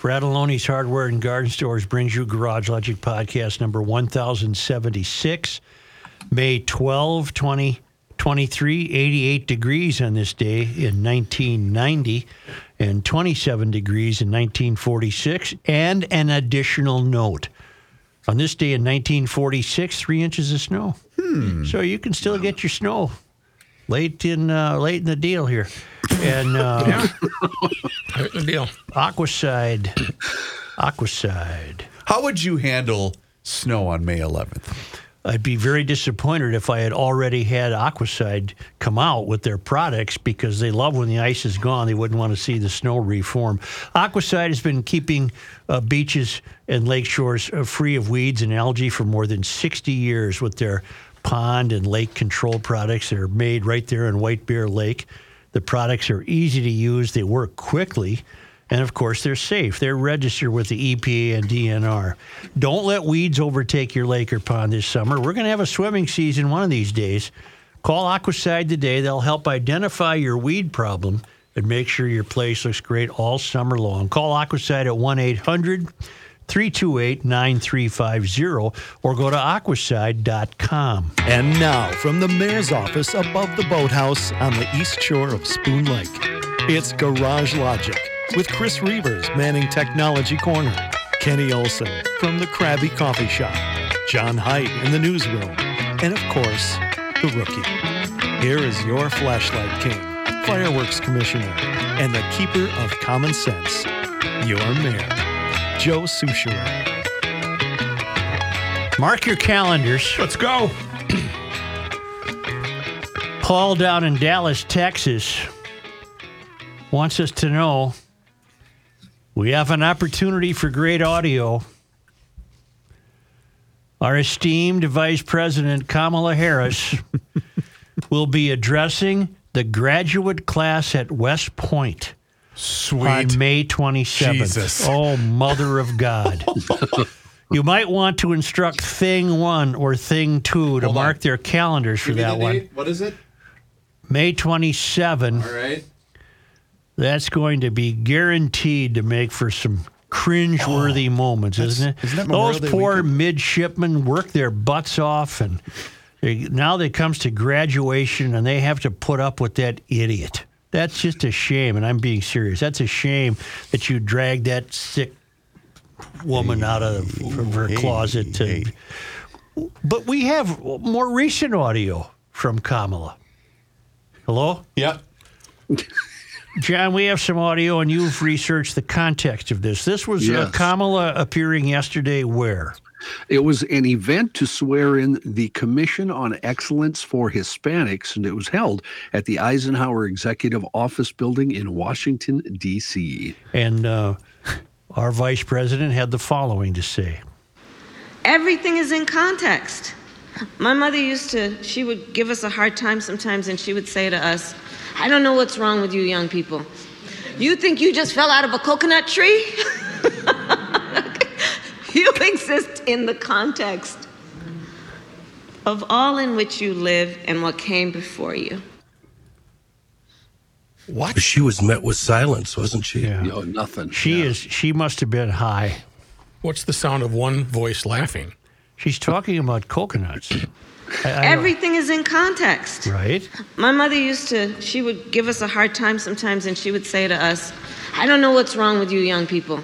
Fratalone's Hardware and Garden Stores brings you Garage Logic Podcast number 1076, May 12, 2023, 88 degrees on this day in 1990 and 27 degrees in 1946. And an additional note, on this day in 1946, 3 inches of snow. So you can still get your snow late in the deal here. And late in the deal. Aquacide. How would you handle snow on May 11th? I'd be very disappointed if I had already had Aquacide come out with their products, because they love when the ice is gone. They wouldn't want to see the snow reform. Aquacide has been keeping beaches and lake shores free of weeds and algae for more than 60 years with their pond and lake control products that are made right there in White Bear Lake. The products are easy to use. They work quickly. And, of course, they're safe. They're registered with the EPA and DNR. Don't let weeds overtake your lake or pond this summer. We're going to have a swimming season one of these days. Call Aquacide today. They'll help identify your weed problem and make sure your place looks great all summer long. Call Aquacide at 1-800-328-9350 or go to aquacide.com. And now, from the mayor's office above the boathouse on the east shore of Spoon Lake, it's Garage Logic, with Chris Reavers manning Technology Corner, Kenny Olson from the Krabby Coffee Shop, John Heidt in the newsroom, and of course, the rookie. Here is your flashlight king, fireworks commissioner, and the keeper of common sense, your mayor, Joe Sushar. Mark your calendars. Let's go. Paul down in Dallas, Texas, wants us to know we have an opportunity for great audio. Our esteemed Vice President Kamala Harris will be addressing the graduate class at West Point on May 27th. Jesus. Oh, Mother of God. You might want to instruct Thing 1 or Thing 2 to mark their calendars for that one. What is it? May 27th. All right. That's going to be guaranteed to make for some cringeworthy moments, isn't it? Those poor midshipmen work their butts off, and now it comes to graduation, and they have to put up with that idiot. That's just a shame, and I'm being serious. That's a shame that you dragged that sick woman out of her closet. But we have more recent audio from Kamala. Hello? Yep. John, we have some audio, and you've researched the context of this. This was Kamala appearing yesterday where? It was an event to swear in the Commission on Excellence for Hispanics, and it was held at the Eisenhower Executive Office Building in Washington, D.C. And our vice president had the following to say. Everything is in context. My mother she would give us a hard time sometimes, and she would say to us, I don't know what's wrong with you young people. You think you just fell out of a coconut tree? You exist in the context of all in which you live and what came before you. What? She was met with silence, wasn't she? Yeah. No, nothing. She must have been high. What's the sound of one voice laughing? She's talking about coconuts. Everything is in context. Right. My mother she would give us a hard time sometimes, and she would say to us, I don't know what's wrong with you young people.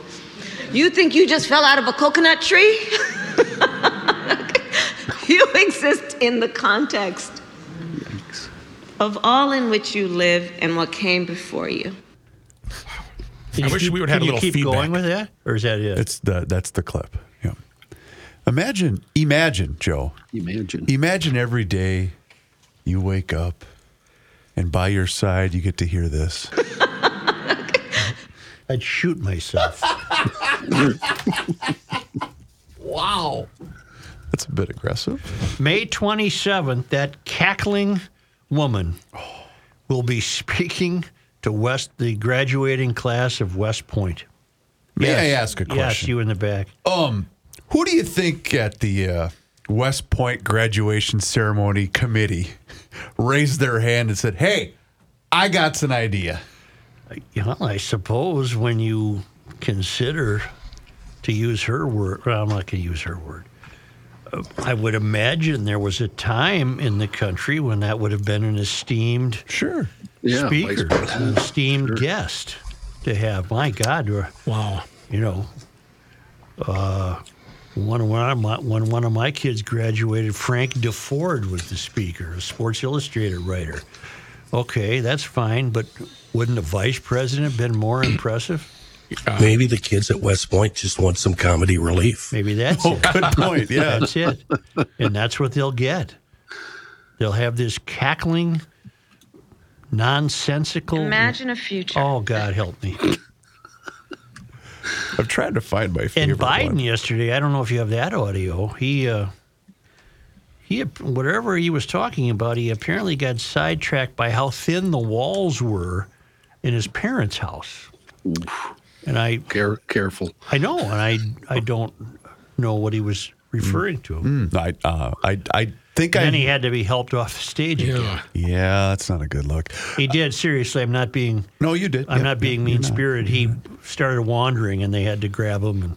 You think you just fell out of a coconut tree? You exist in the context of all in which you live and what came before you. I wish we would have had a little feedback. Can you keep going with that? Or is that it? That's the clip. Imagine, Joe. Imagine every day you wake up and by your side you get to hear this. I'd shoot myself. Wow. That's a bit aggressive. May 27th, that cackling woman will be speaking to the graduating class of West Point. May I ask a question? Yes, you in the back. Who do you think at the West Point graduation ceremony committee raised their hand and said, hey, I got an idea? I suppose when you consider, to use her word, well, I'm not going to use her word, I would imagine there was a time in the country when that would have been an esteemed speaker, an esteemed guest to have. My God, wow! You know, one of my kids graduated, Frank DeFord was the speaker, a Sports Illustrated writer. Okay, that's fine, but wouldn't a vice president been more impressive? Maybe the kids at West Point just want some comedy relief. Maybe that's it. Oh, good point. Yeah. That's it. And that's what they'll get. They'll have this cackling, nonsensical. Imagine a future. Oh, God help me. I'm trying to find my favorite. And Biden one. Yesterday, I don't know if you have that audio. He whatever he was talking about, he apparently got sidetracked by how thin the walls were in his parents' house. And I careful. I know, and I don't know what he was referring to. I think. And then he had to be helped off stage again. Yeah, that's not a good look. He did seriously. I'm not being. No, you did. I'm not being mean-spirited. He started wandering, and they had to grab him and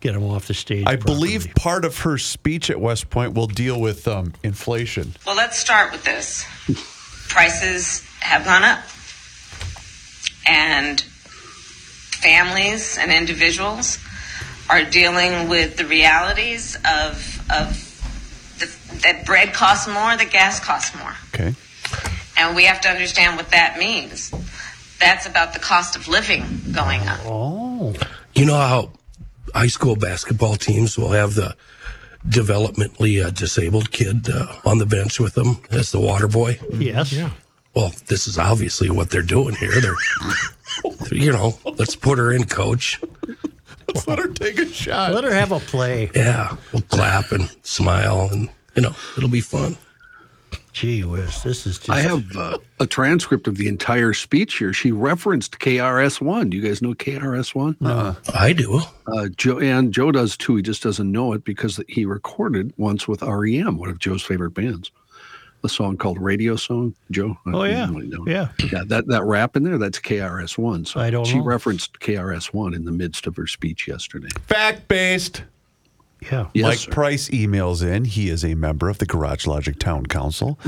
get him off the stage. I believe part of her speech at West Point will deal with inflation. Well, let's start with this. Prices have gone up, and families and individuals are dealing with the realities that bread costs more, that gas costs more. Okay. And we have to understand what that means. That's about the cost of living going up. Oh. You know how high school basketball teams will have the developmentally disabled kid on the bench with them as the water boy? Yes. Yeah. Well, this is obviously what they're doing here. They're, you know, let's put her in, coach. Let's let her take a shot. Let her have a play. Yeah, we'll clap and smile, and, you know, it'll be fun. Gee whiz, this is just... I have a transcript of the entire speech here. She referenced KRS-One. Do you guys know KRS-One? No. I do. Joe does, too. He just doesn't know it because he recorded once with R.E.M., one of Joe's favorite bands. A song called Radio Song, Joe. Oh, yeah. Yeah, that rap in there, that's KRS-One. So she referenced KRS-One in the midst of her speech yesterday. Fact-based. Yeah. Yes, Mike Price emails in. He is a member of the Garage Logic Town Council.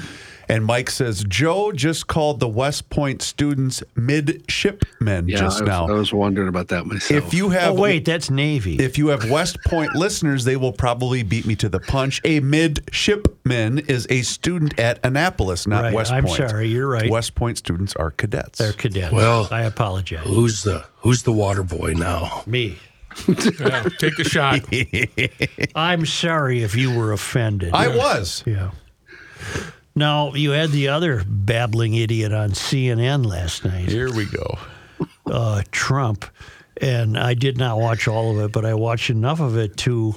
And Mike says, Joe just called the West Point students midshipmen now. I was wondering about that myself. If you have, that's Navy. If you have West Point listeners, they will probably beat me to the punch. A midshipman is a student at Annapolis, not West Point. I'm sorry, you're right. West Point students are cadets. They're cadets. Well, I apologize. Who's the water boy now? Me. Yeah, take the shot. I'm sorry if you were offended. I was. Yeah. Now, you had the other babbling idiot on CNN last night. Here we go. Trump. And I did not watch all of it, but I watched enough of it to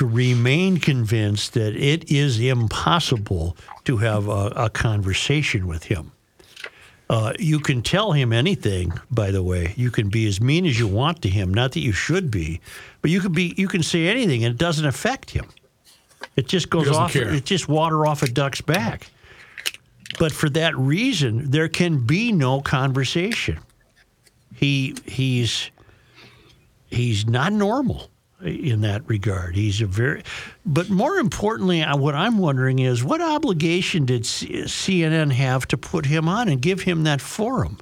remain convinced that it is impossible to have a conversation with him. You can tell him anything, by the way. You can be as mean as you want to him. Not that you should be, but you can say anything, and it doesn't affect him. It just goes off. Care. It's just water off a duck's back. But for that reason, there can be no conversation. He's not normal in that regard. He's a very. But more importantly, what I'm wondering is what obligation did CNN have to put him on and give him that forum?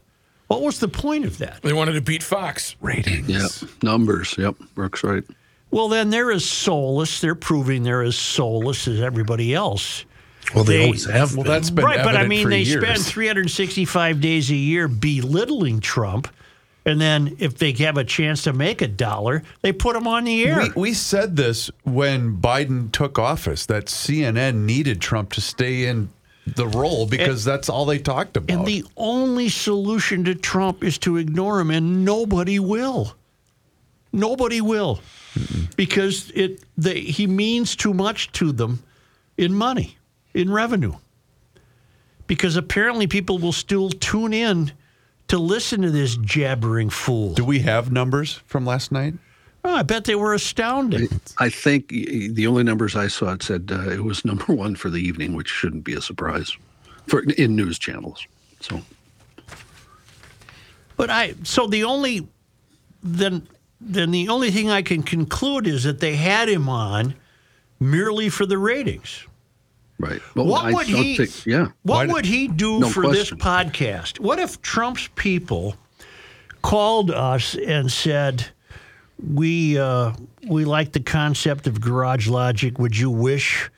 What was the point of that? They wanted to beat Fox ratings. Yep. Numbers. Yep, Brooks right. Well, then they're as soulless. They're proving they're as soulless as everybody else. Well, they always have been. Well, that's been right, but I mean, they spend 365 days a year belittling Trump, and then if they have a chance to make a dollar, they put him on the air. We said this when Biden took office, that CNN needed Trump to stay in the role because that's all they talked about. And the only solution to Trump is to ignore him, and nobody will. Nobody will. Because he means too much to them in money, in revenue. Because apparently people will still tune in to listen to this jabbering fool. Do we have numbers from last night? Oh, I bet they were astounding. I think the only numbers I saw, it said it was number one for the evening, which shouldn't be a surprise in news channels. So, the only... then the only thing I can conclude is that they had him on merely for the ratings. Right. Well, what would he do for this podcast? What if Trump's people called us and said, we like the concept of Garage Logic. Would you wish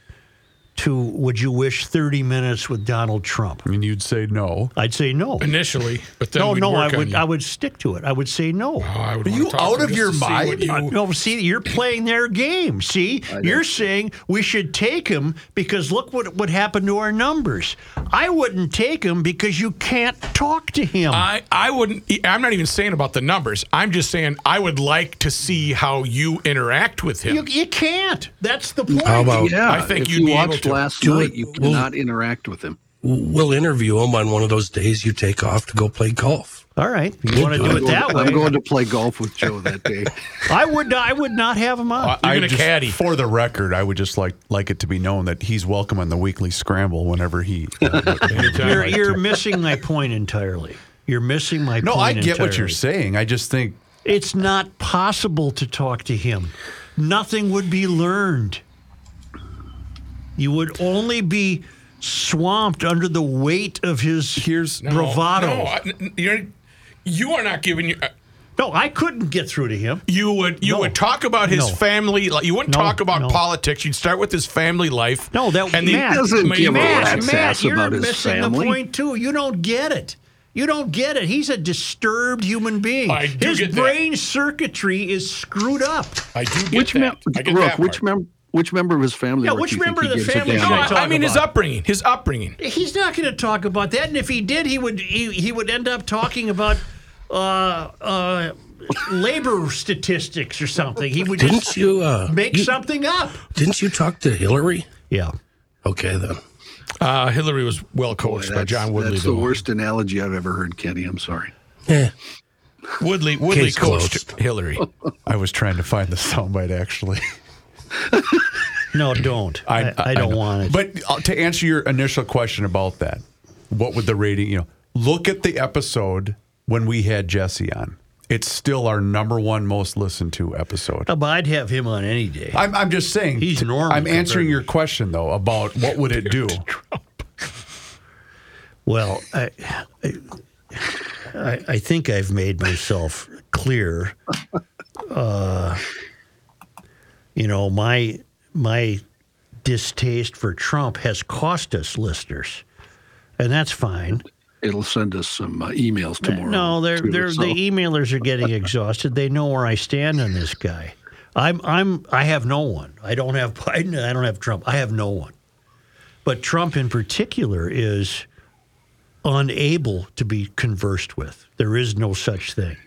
30 minutes with Donald Trump? And you'd say no. I'd say no initially, but then I would stick to it. I would say no. Oh, are you out of your mind? You're playing their game. See, you're saying we should take him because look what happened to our numbers. I wouldn't take him because you can't talk to him. I wouldn't. I'm not even saying about the numbers. I'm just saying I would like to see how you interact with him. You can't. That's the point. I think you'd be able to. Last night, you cannot interact with him. We'll interview him on one of those days you take off to go play golf. All right. You want to do it that way. I'm going to play golf with Joe that day. I would not have him on. Caddy. For the record, I would just like it to be known that he's welcome on the weekly scramble whenever he... You're missing my point entirely. What you're saying. I just think... It's not possible to talk to him. Nothing would be learned. You would only be swamped under the weight of his bravado. You are not giving you. No, I couldn't get through to him. You would talk about his family. You wouldn't talk about politics. You'd start with his family life. No, that Matt, you're missing the point too. You don't get it. He's a disturbed human being. His brain circuitry is screwed up. I do get Which member of his family? Yeah, which member of the family? His upbringing. He's not going to talk about that, and if he did, he would end up talking about labor statistics or something. He would make something up. Didn't you talk to Hillary? Yeah. Okay then. Hillary was well coached by John Woodley. That's the worst analogy I've ever heard, Kenny. I'm sorry. Yeah. Woodley coached Hillary. I was trying to find the soundbite actually. No, don't. I don't want it. But to answer your initial question about that, what would the rating, look at the episode when we had Jesse on. It's still our number one most listened to episode. But I'd have him on any day. I'm just saying. He's normal. I'm answering your question, though, about what would it do. Well, I think I've made myself clear. My distaste for Trump has cost us listeners, and that's fine. It'll send us some emails tomorrow. No, the emailers are getting exhausted. They know where I stand on this guy. I have no one. I don't have Biden. I don't have Trump. I have no one. But Trump in particular is unable to be conversed with. There is no such thing.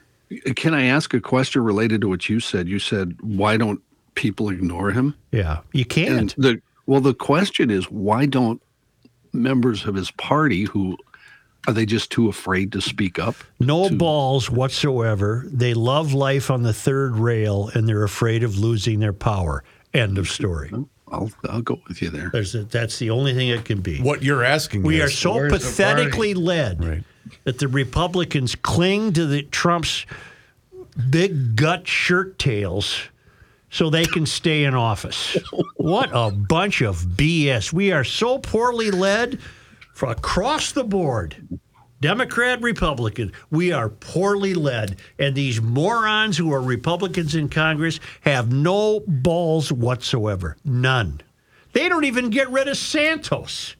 Can I ask a question related to what you said? You said, why don't people ignore him? Yeah, you can't. The question is, why don't members of his party, who are they just too afraid to speak up? No balls whatsoever. They love life on the third rail, and they're afraid of losing their power. End of story. I'll go with you there. That's the only thing it can be. What you're asking is, we are so pathetically led that the Republicans cling to the Trump's big gut shirt tails so they can stay in office. What a bunch of BS. We are so poorly led from across the board. Democrat, Republican, we are poorly led. And these morons who are Republicans in Congress have no balls whatsoever. None. They don't even get rid of Santos.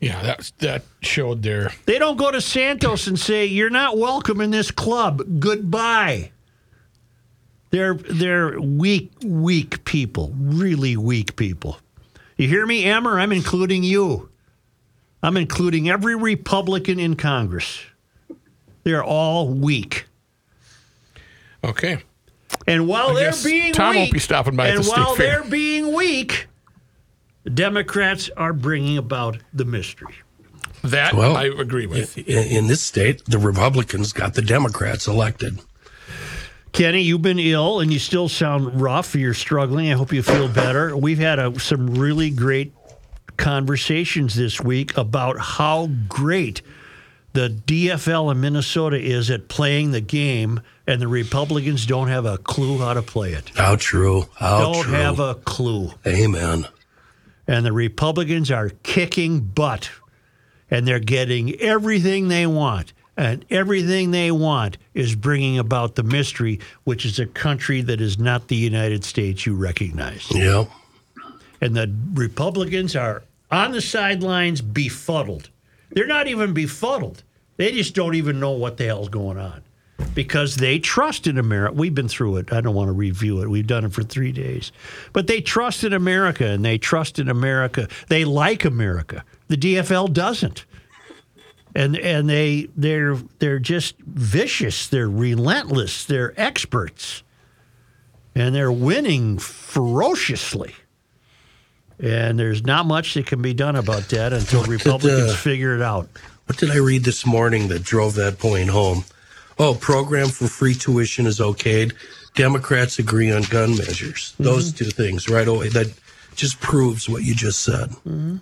Yeah, that showed there. They don't go to Santos and say, you're not welcome in this club. Goodbye. They're weak people, really weak people. You hear me, Emmer? I'm including you. I'm including every Republican in Congress. They're all weak. Okay. And while they're being Tom won't be stopping by they're being weak, the Democrats are bringing about the mystery. That I agree with. In this state, the Republicans got the Democrats elected. Kenny, you've been ill, and you still sound rough. You're struggling. I hope you feel better. We've had some really great conversations this week about how great the DFL in Minnesota is at playing the game, and the Republicans don't have a clue how to play it. How true. How true. Don't have a clue. Amen. And the Republicans are kicking butt, and they're getting everything they want. And everything they want is bringing about the mystery, which is a country that is not the United States you recognize. Yep. And the Republicans are on the sidelines befuddled. They're not even befuddled. They just don't even know what the hell's going on because they trust in America. We've been through it. I don't want to review it. We've done it for 3 days. But they trust in America, and they trust in America. They like America. The DFL doesn't. And they're just vicious. They're relentless. They're experts. And they're winning ferociously. And there's not much that can be done about that until Republicans figure it out. What did I read this morning that drove that point home? Oh, program for free tuition is okayed. Democrats agree on gun measures. Mm-hmm. Those two things right away. That just proves what you just said. Mm-hmm.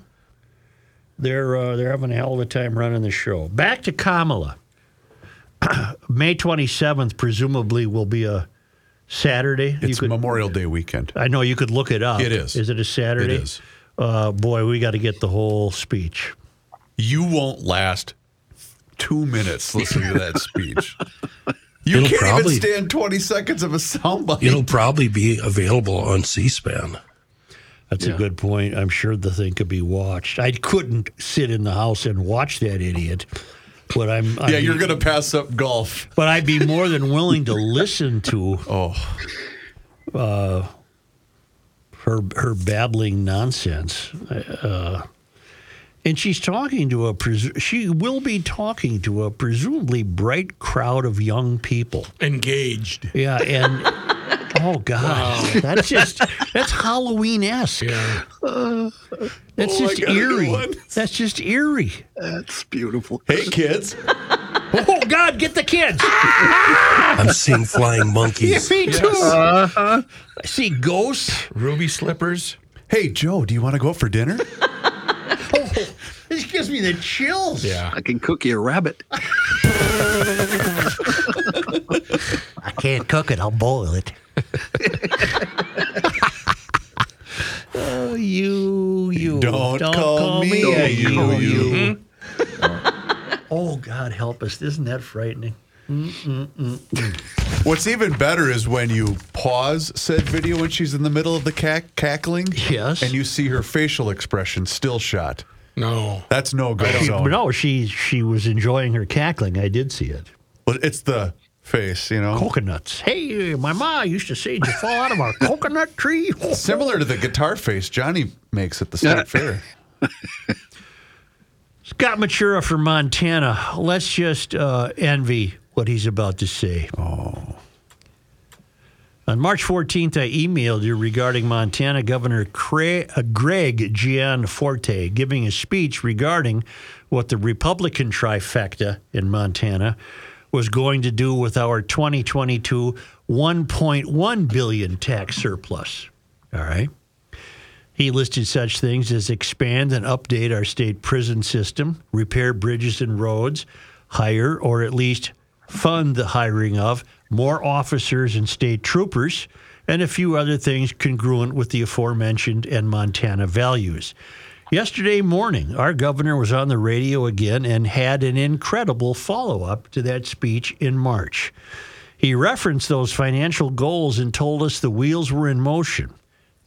They're having a hell of a time running the show. Back to Kamala. May 27th presumably will be a Saturday. It's Memorial Day weekend. I know you could look it up. It is. Is it a Saturday? It is. Boy, we got to get the whole speech. You won't last 2 minutes listening to that speech. You it'll can't probably, even stand 20 seconds of a soundbite. It'll probably be available on C-SPAN. That's a good point. I'm sure the thing could be watched. I couldn't sit in the house and watch that idiot. But you're going to pass up golf. But I'd be more than willing to listen to her babbling nonsense. And she's talking to she will be talking to a presumably bright crowd of young people. Engaged. Yeah, and... Oh, God. Wow. That's Halloween-esque. Yeah. That's just eerie. That's beautiful. Hey, kids. Oh, God, get the kids. I'm seeing flying monkeys. Yeah, me too. Yes. Uh-huh. I see ghosts. Ruby slippers. Hey, Joe, do you want to go out for dinner? Oh, this gives me the chills. Yeah. I can cook you a rabbit. I can't cook it. I'll boil it. Oh, you don't call me a you. Oh, God, help us. Isn't that frightening? What's even better is when you pause said video when she's in the middle of the cackling. Yes. And you see her facial expression still shot. No. That's no good. No, she was enjoying her cackling. I did see it. Well, it's the... face, you know. Coconuts. Hey, my ma used to say, did you fall out of our coconut tree? Similar to the guitar face Johnny makes at the state fair. Scott Matura from Montana. Let's just envy what he's about to say. Oh. On March 14th, I emailed you regarding Montana Governor Greg Gianforte giving a speech regarding what the Republican trifecta in Montana was going to do with our 2022 $1.1 billion tax surplus. All right. He listed such things as expand and update our state prison system, repair bridges and roads, hire or at least fund the hiring of more officers and state troopers, and a few other things congruent with the aforementioned and Montana values. Yesterday morning, our governor was on the radio again and had an incredible follow-up to that speech in March. He referenced those financial goals and told us the wheels were in motion,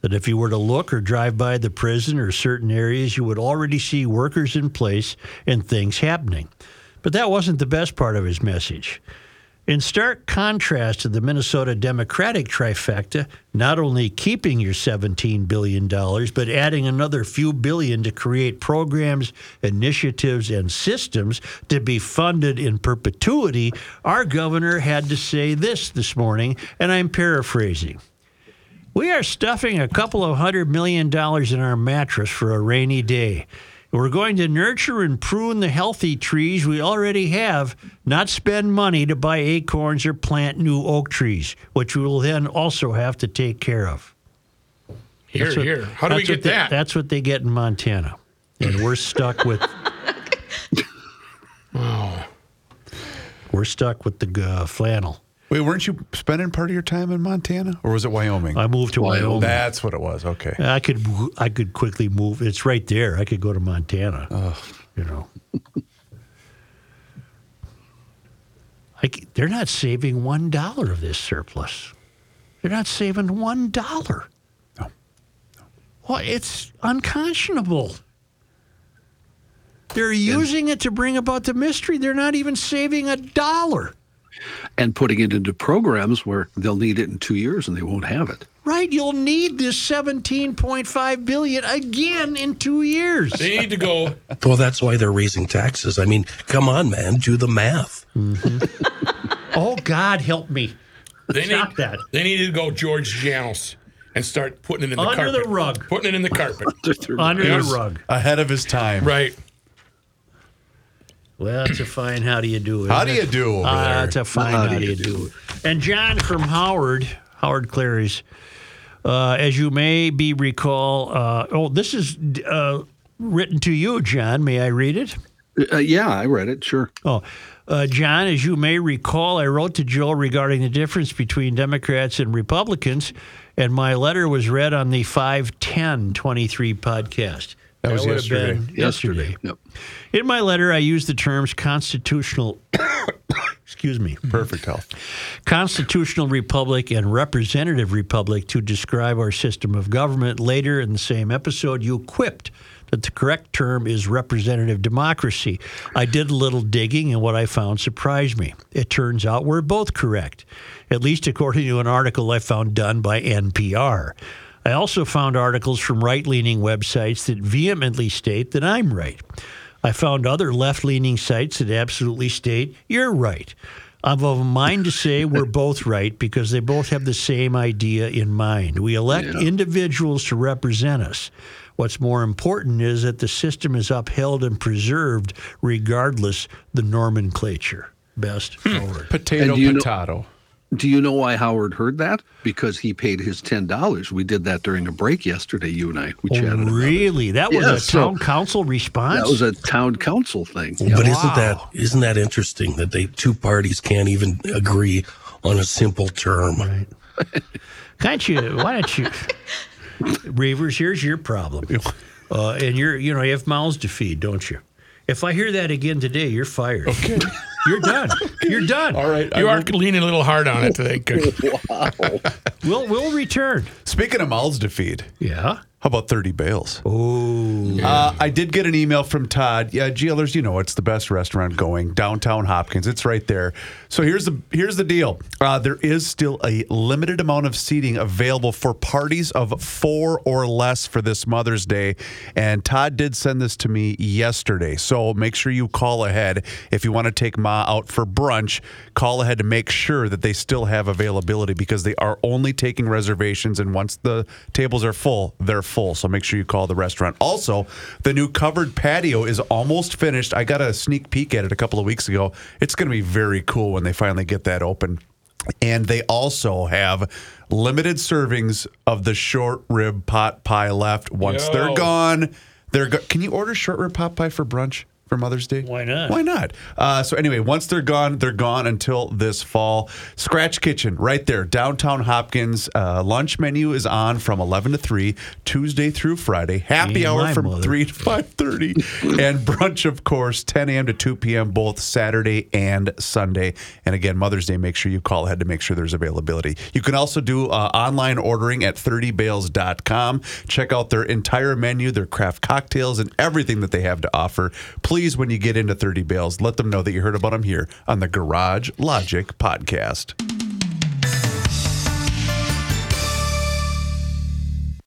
that if you were to look or drive by the prison or certain areas, you would already see workers in place and things happening. But that wasn't the best part of his message. In stark contrast to the Minnesota Democratic trifecta, not only keeping your $17 billion, but adding another few billion to create programs, initiatives, and systems to be funded in perpetuity, our governor had to say this morning, and I'm paraphrasing. We are stuffing a couple of $100 million in our mattress for a rainy day. We're going to nurture and prune the healthy trees we already have, not spend money to buy acorns or plant new oak trees, which we will then also have to take care of. Here. How do we get that? That's what they get in Montana. And we're stuck with... Wow. We're stuck with the flannel. Wait, weren't you spending part of your time in Montana, or was it Wyoming? I moved to Wyoming. That's what it was. Okay. I could quickly move. It's right there. I could go to Montana. You know. They're not saving $1 of this surplus. They're not saving $1. No. Well, it's unconscionable. They're using it to bring about the mystery. They're not even saving $1. And putting it into programs where they'll need it in 2 years and they won't have it. Right. You'll need this $17.5 billion again in 2 years. They need to go. Well, that's why they're raising taxes. I mean, come on, man. Do the math. Mm-hmm. Oh, God, help me. They need to go George Janos and start putting it in the carpet. Under the rug. Putting it in the carpet. Under the rug. Ahead of his time. Right. Well, it's a fine how do you do it. How do you do over there? It's a fine how do you do it. And John from Howard Clary's, as you may be recall, this is written to you, John. May I read it? Yeah, I read it, sure. John, as you may recall, I wrote to Joe regarding the difference between Democrats and Republicans, and my letter was read on the 5/10/23 podcast. That was yesterday. Yesterday. Yep. In my letter, I used the terms constitutional, excuse me. Perfect health. Constitutional republic and representative republic to describe our system of government. Later in the same episode, you quipped that the correct term is representative democracy. I did a little digging, and what I found surprised me. It turns out we're both correct, at least according to an article I found done by NPR. I also found articles from right-leaning websites that vehemently state that I'm right. I found other left-leaning sites that absolutely state you're right. I'm of a mind to say we're both right because they both have the same idea in mind. We elect individuals to represent us. What's more important is that the system is upheld and preserved regardless the nomenclature. Best forward. Potato. Do you know why Howard heard that? Because he paid his $10. We did that during a break yesterday, you and I. We chatted about it. Really? That was a town council response? That was a town council thing. Yeah. But isn't that interesting that two parties can't even agree on a simple term? Right. Why don't you? Reavers, here's your problem. And you have mouths to feed, don't you? If I hear that again today, you're fired. Okay. You're done. You're done. All right. You are leaning a little hard on it today. Wow. We'll return. Speaking of mouths to feed. Yeah. How about 30 Bales? Oh. Yeah. I did get an email from Todd. Yeah, GLers, you know it's the best restaurant going. Downtown Hopkins. It's right there. So here's the deal. There is still a limited amount of seating available for parties of 4 or less for this Mother's Day. And Todd did send this to me yesterday. So make sure you call ahead. If you want to take Ma out for brunch, call ahead to make sure that they still have availability because they are only taking reservations. And once the tables are full, they're full, so make sure you call the restaurant. Also, the new covered patio is almost finished. I got a sneak peek at it a couple of weeks ago. It's going to be very cool when they finally get that open. And they also have limited servings of the short rib pot pie left. Once they're gone, can you order short rib pot pie for brunch for Mother's Day? Why not? So anyway, once they're gone until this fall. Scratch Kitchen, right there, downtown Hopkins. Lunch menu is on from 11 to 3, Tuesday through Friday. Happy hour from 3 to 5:30. And brunch, of course, 10 a.m. to 2 p.m. both Saturday and Sunday. And again, Mother's Day, make sure you call ahead to make sure there's availability. You can also do online ordering at 30bales.com. Check out their entire menu, their craft cocktails, and everything that they have to offer. Please, when you get into 30 Bales, let them know that you heard about them here on the Garage Logic podcast.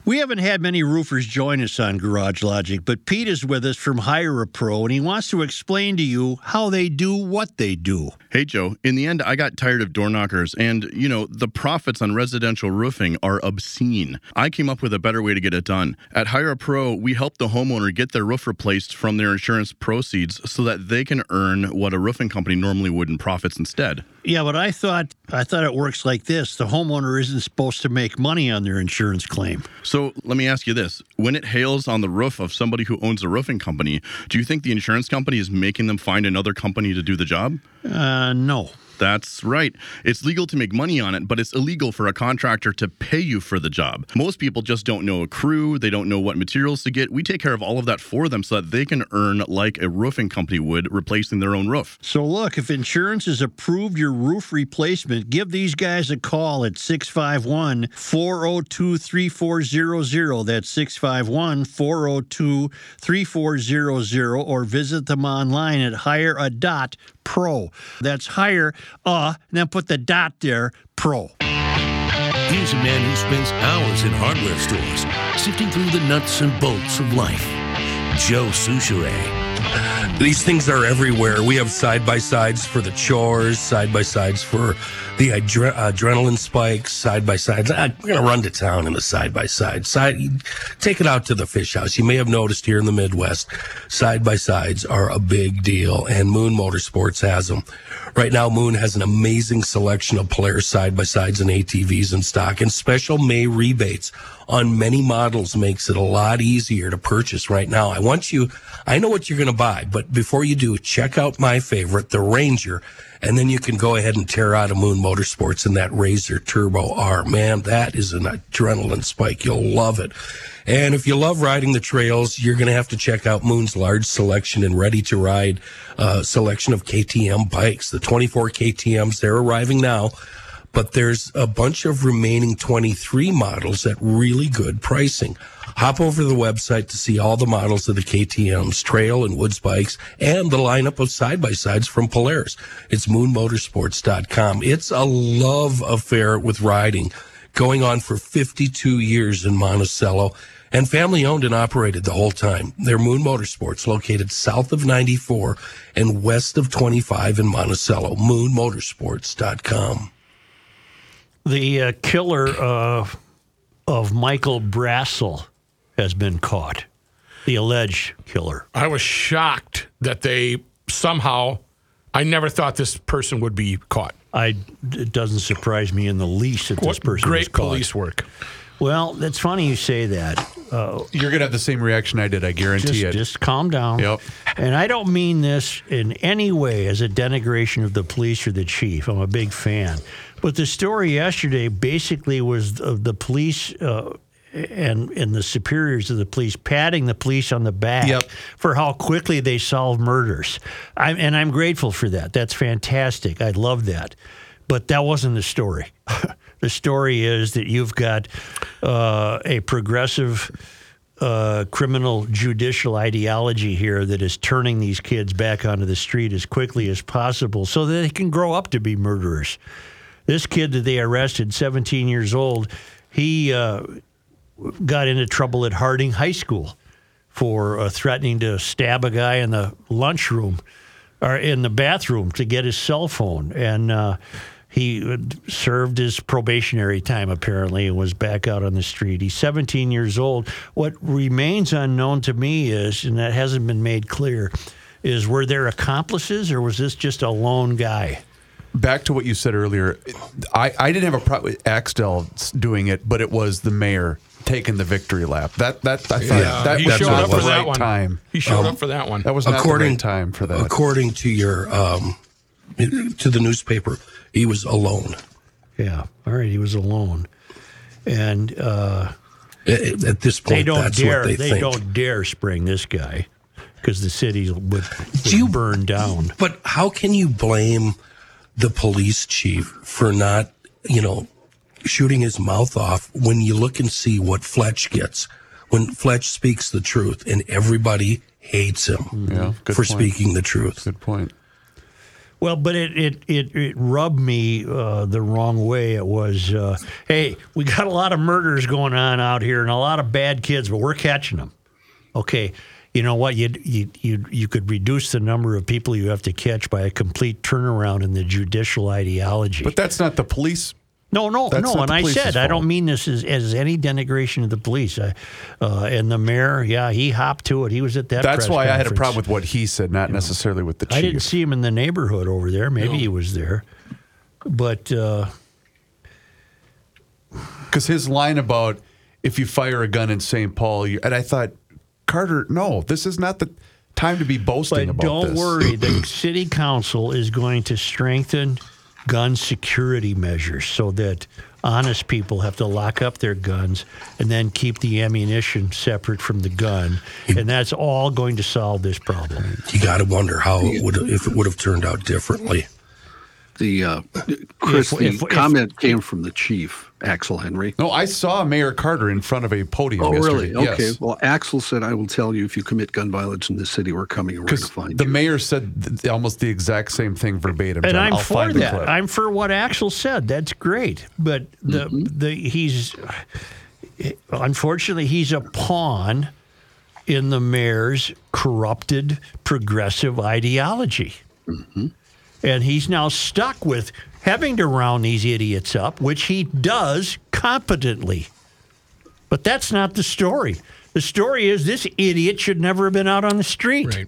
We haven't had many roofers join us on Garage Logic, but Pete is with us from Hire a Pro, and he wants to explain to you how they do what they do. Hey, Joe. In the end, I got tired of door knockers, and, the profits on residential roofing are obscene. I came up with a better way to get it done. At Hire a Pro, we help the homeowner get their roof replaced from their insurance proceeds so that they can earn what a roofing company normally would in profits instead. Yeah, but I thought it works like this. The homeowner isn't supposed to make money on their insurance claim. So let me ask you this. When it hails on the roof of somebody who owns a roofing company, do you think the insurance company is making them find another company to do the job? No. That's right. It's legal to make money on it, but it's illegal for a contractor to pay you for the job. Most people just don't know a crew. They don't know what materials to get. We take care of all of that for them so that they can earn like a roofing company would, replacing their own roof. So look, if insurance has approved your roof replacement, give these guys a call at 651-402-3400. That's 651-402-3400, or visit them online at hireapro. That's hire and then put the dot there, pro. He's a man who spends hours in hardware stores, sifting through the nuts and bolts of life. Joe Sushar. These things are everywhere. We have side-by-sides for the chores, side-by-sides for the adrenaline spikes, side-by-sides. We're going to run to town in the side-by-side. Take it out to the fish house. You may have noticed here in the Midwest, side-by-sides are a big deal, and Moon Motorsports has them. Right now, Moon has an amazing selection of Polaris side-by-sides and ATVs in stock, and special May rebates on many models makes it a lot easier to purchase right now. I know what you're going to buy, but before you do, check out my favorite, the Ranger, and then you can go ahead and tear out a Moon Motorsports in that RZR Turbo R. Man, that is an adrenaline spike. You'll love it. And if you love riding the trails, you're going to have to check out Moon's large selection and ready-to-ride selection of KTM bikes. The 24 KTMs, they're arriving now, but there's a bunch of remaining 23 models at really good pricing. Hop over to the website to see all the models of the KTMs, trail and woods bikes, and the lineup of side-by-sides from Polaris. It's moonmotorsports.com. It's a love affair with riding, going on for 52 years in Monticello, and family-owned and operated the whole time. They're Moon Motorsports, located south of 94 and west of 25 in Monticello, moonmotorsports.com. The killer of Michael Brasel has been caught, the alleged killer. I was shocked that they somehow, I never thought this person would be caught. It doesn't surprise me in the least that this person was caught. Great police work. Well, that's funny you say that. You're going to have the same reaction I did, I guarantee it. Just calm down. Yep. And I don't mean this in any way as a denigration of the police or the chief. I'm a big fan. But the story yesterday basically was of the police and the superiors of the police patting the police on the back for how quickly they solve murders. And I'm grateful for that. That's fantastic. I love that. But that wasn't the story. The story is that you've got a progressive criminal judicial ideology here that is turning these kids back onto the street as quickly as possible so that they can grow up to be murderers. This kid that they arrested, 17 years old, he got into trouble at Harding High School for threatening to stab a guy in the lunchroom or in the bathroom to get his cell phone. And he served his probationary time, apparently, and was back out on the street. He's 17 years old. What remains unknown to me is, and that hasn't been made clear, is were there accomplices or was this just a lone guy? Back to what you said earlier, I didn't have a problem with Axtell doing it, but it was the mayor taking the victory lap. He showed up for that one. He showed up for that one. That was not the right time for that. According to the newspaper, he was alone. Yeah. All right. He was alone. And at this point, they don't dare spring this guy because the city would burn down. But how can you blame the police chief for not, shooting his mouth off when you look and see what Fletch gets? When Fletch speaks the truth and everybody hates him for speaking the truth. Good point. Well, but it rubbed me the wrong way. It was, hey, we got a lot of murders going on out here and a lot of bad kids, but we're catching them. Okay, you know what? You could reduce the number of people you have to catch by a complete turnaround in the judicial ideology. But that's not the police. No. And I said, I don't mean this as any denigration of the police. And the mayor, he hopped to it. He was at that press conference. That's why I had a problem with what he said, not necessarily with the chief. I didn't see him in the neighborhood over there. Maybe he was there. But because his line about if you fire a gun in St. Paul, and I thought, Carter, no, this is not the time to be boasting about this. But don't worry, the city council is going to strengthen gun security measures so that honest people have to lock up their guns and then keep the ammunition separate from the gun. And that's all going to solve this problem. You got to wonder how it would, if it would have turned out differently. The Chris, the comment came from the chief, Axel Henry. No, I saw Mayor Carter in front of a podium yesterday. Really? Okay. Yes. Well, Axel said, I will tell you, if you commit gun violence in this city, we're coming and we're going to find you. The mayor said almost the exact same thing verbatim. And I'm for that. I'm for what Axel said. That's great. But the he's unfortunately, he's a pawn in the mayor's corrupted progressive ideology. Mm-hmm. And he's now stuck with having to round these idiots up, which he does competently. But that's not the story. The story is this idiot should never have been out on the street, right.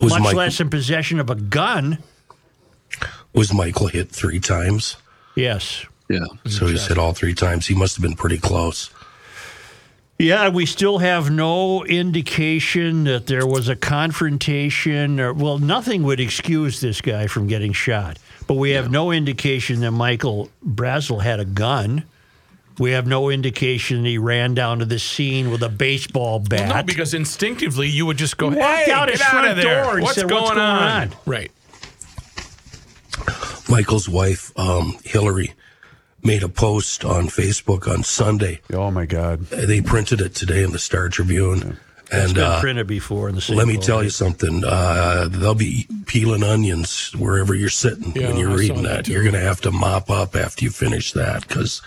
Much less in possession of a gun. Was Michael hit three times? Yes. Yeah. So he's hit all three times. He must have been pretty close. Yeah, we still have no indication that there was a confrontation. Well, nothing would excuse this guy from getting shot. But we have no indication that Michael Brasel had a gun. We have no indication that he ran down to the scene with a baseball bat. Well, no, because instinctively you would just go, hey, out his front door and say, what's going on? Right. Michael's wife, Hillary, made a post on Facebook on Sunday. Oh, my God. They printed it today in the Star Tribune. Yeah. And it's been printed before in the same Let me tell you something. They'll be peeling onions wherever you're sitting when you're reading that. You're going to have to mop up after you finish that because,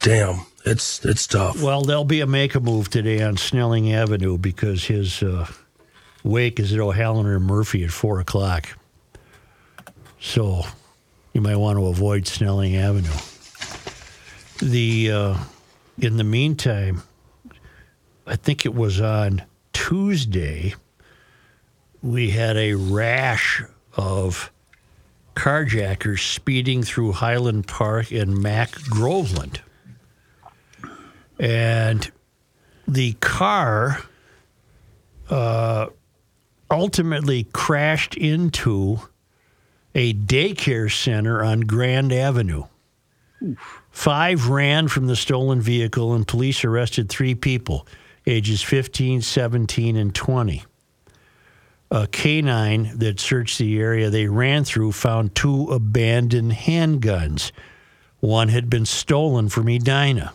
damn, it's tough. Well, there'll be a make-a-move today on Snelling Avenue because his wake is at O'Halloran and Murphy at 4 o'clock. So you might want to avoid Snelling Avenue. The in the meantime, I think it was on Tuesday, we had a rash of carjackers speeding through Highland Park and Mack Groveland. And the car ultimately crashed into a daycare center on Grand Avenue. Oof. 5 ran from the stolen vehicle, and police arrested 3 people, ages 15, 17, and 20. A K-9 that searched the area they ran through found 2 abandoned handguns. One had been stolen from Edina.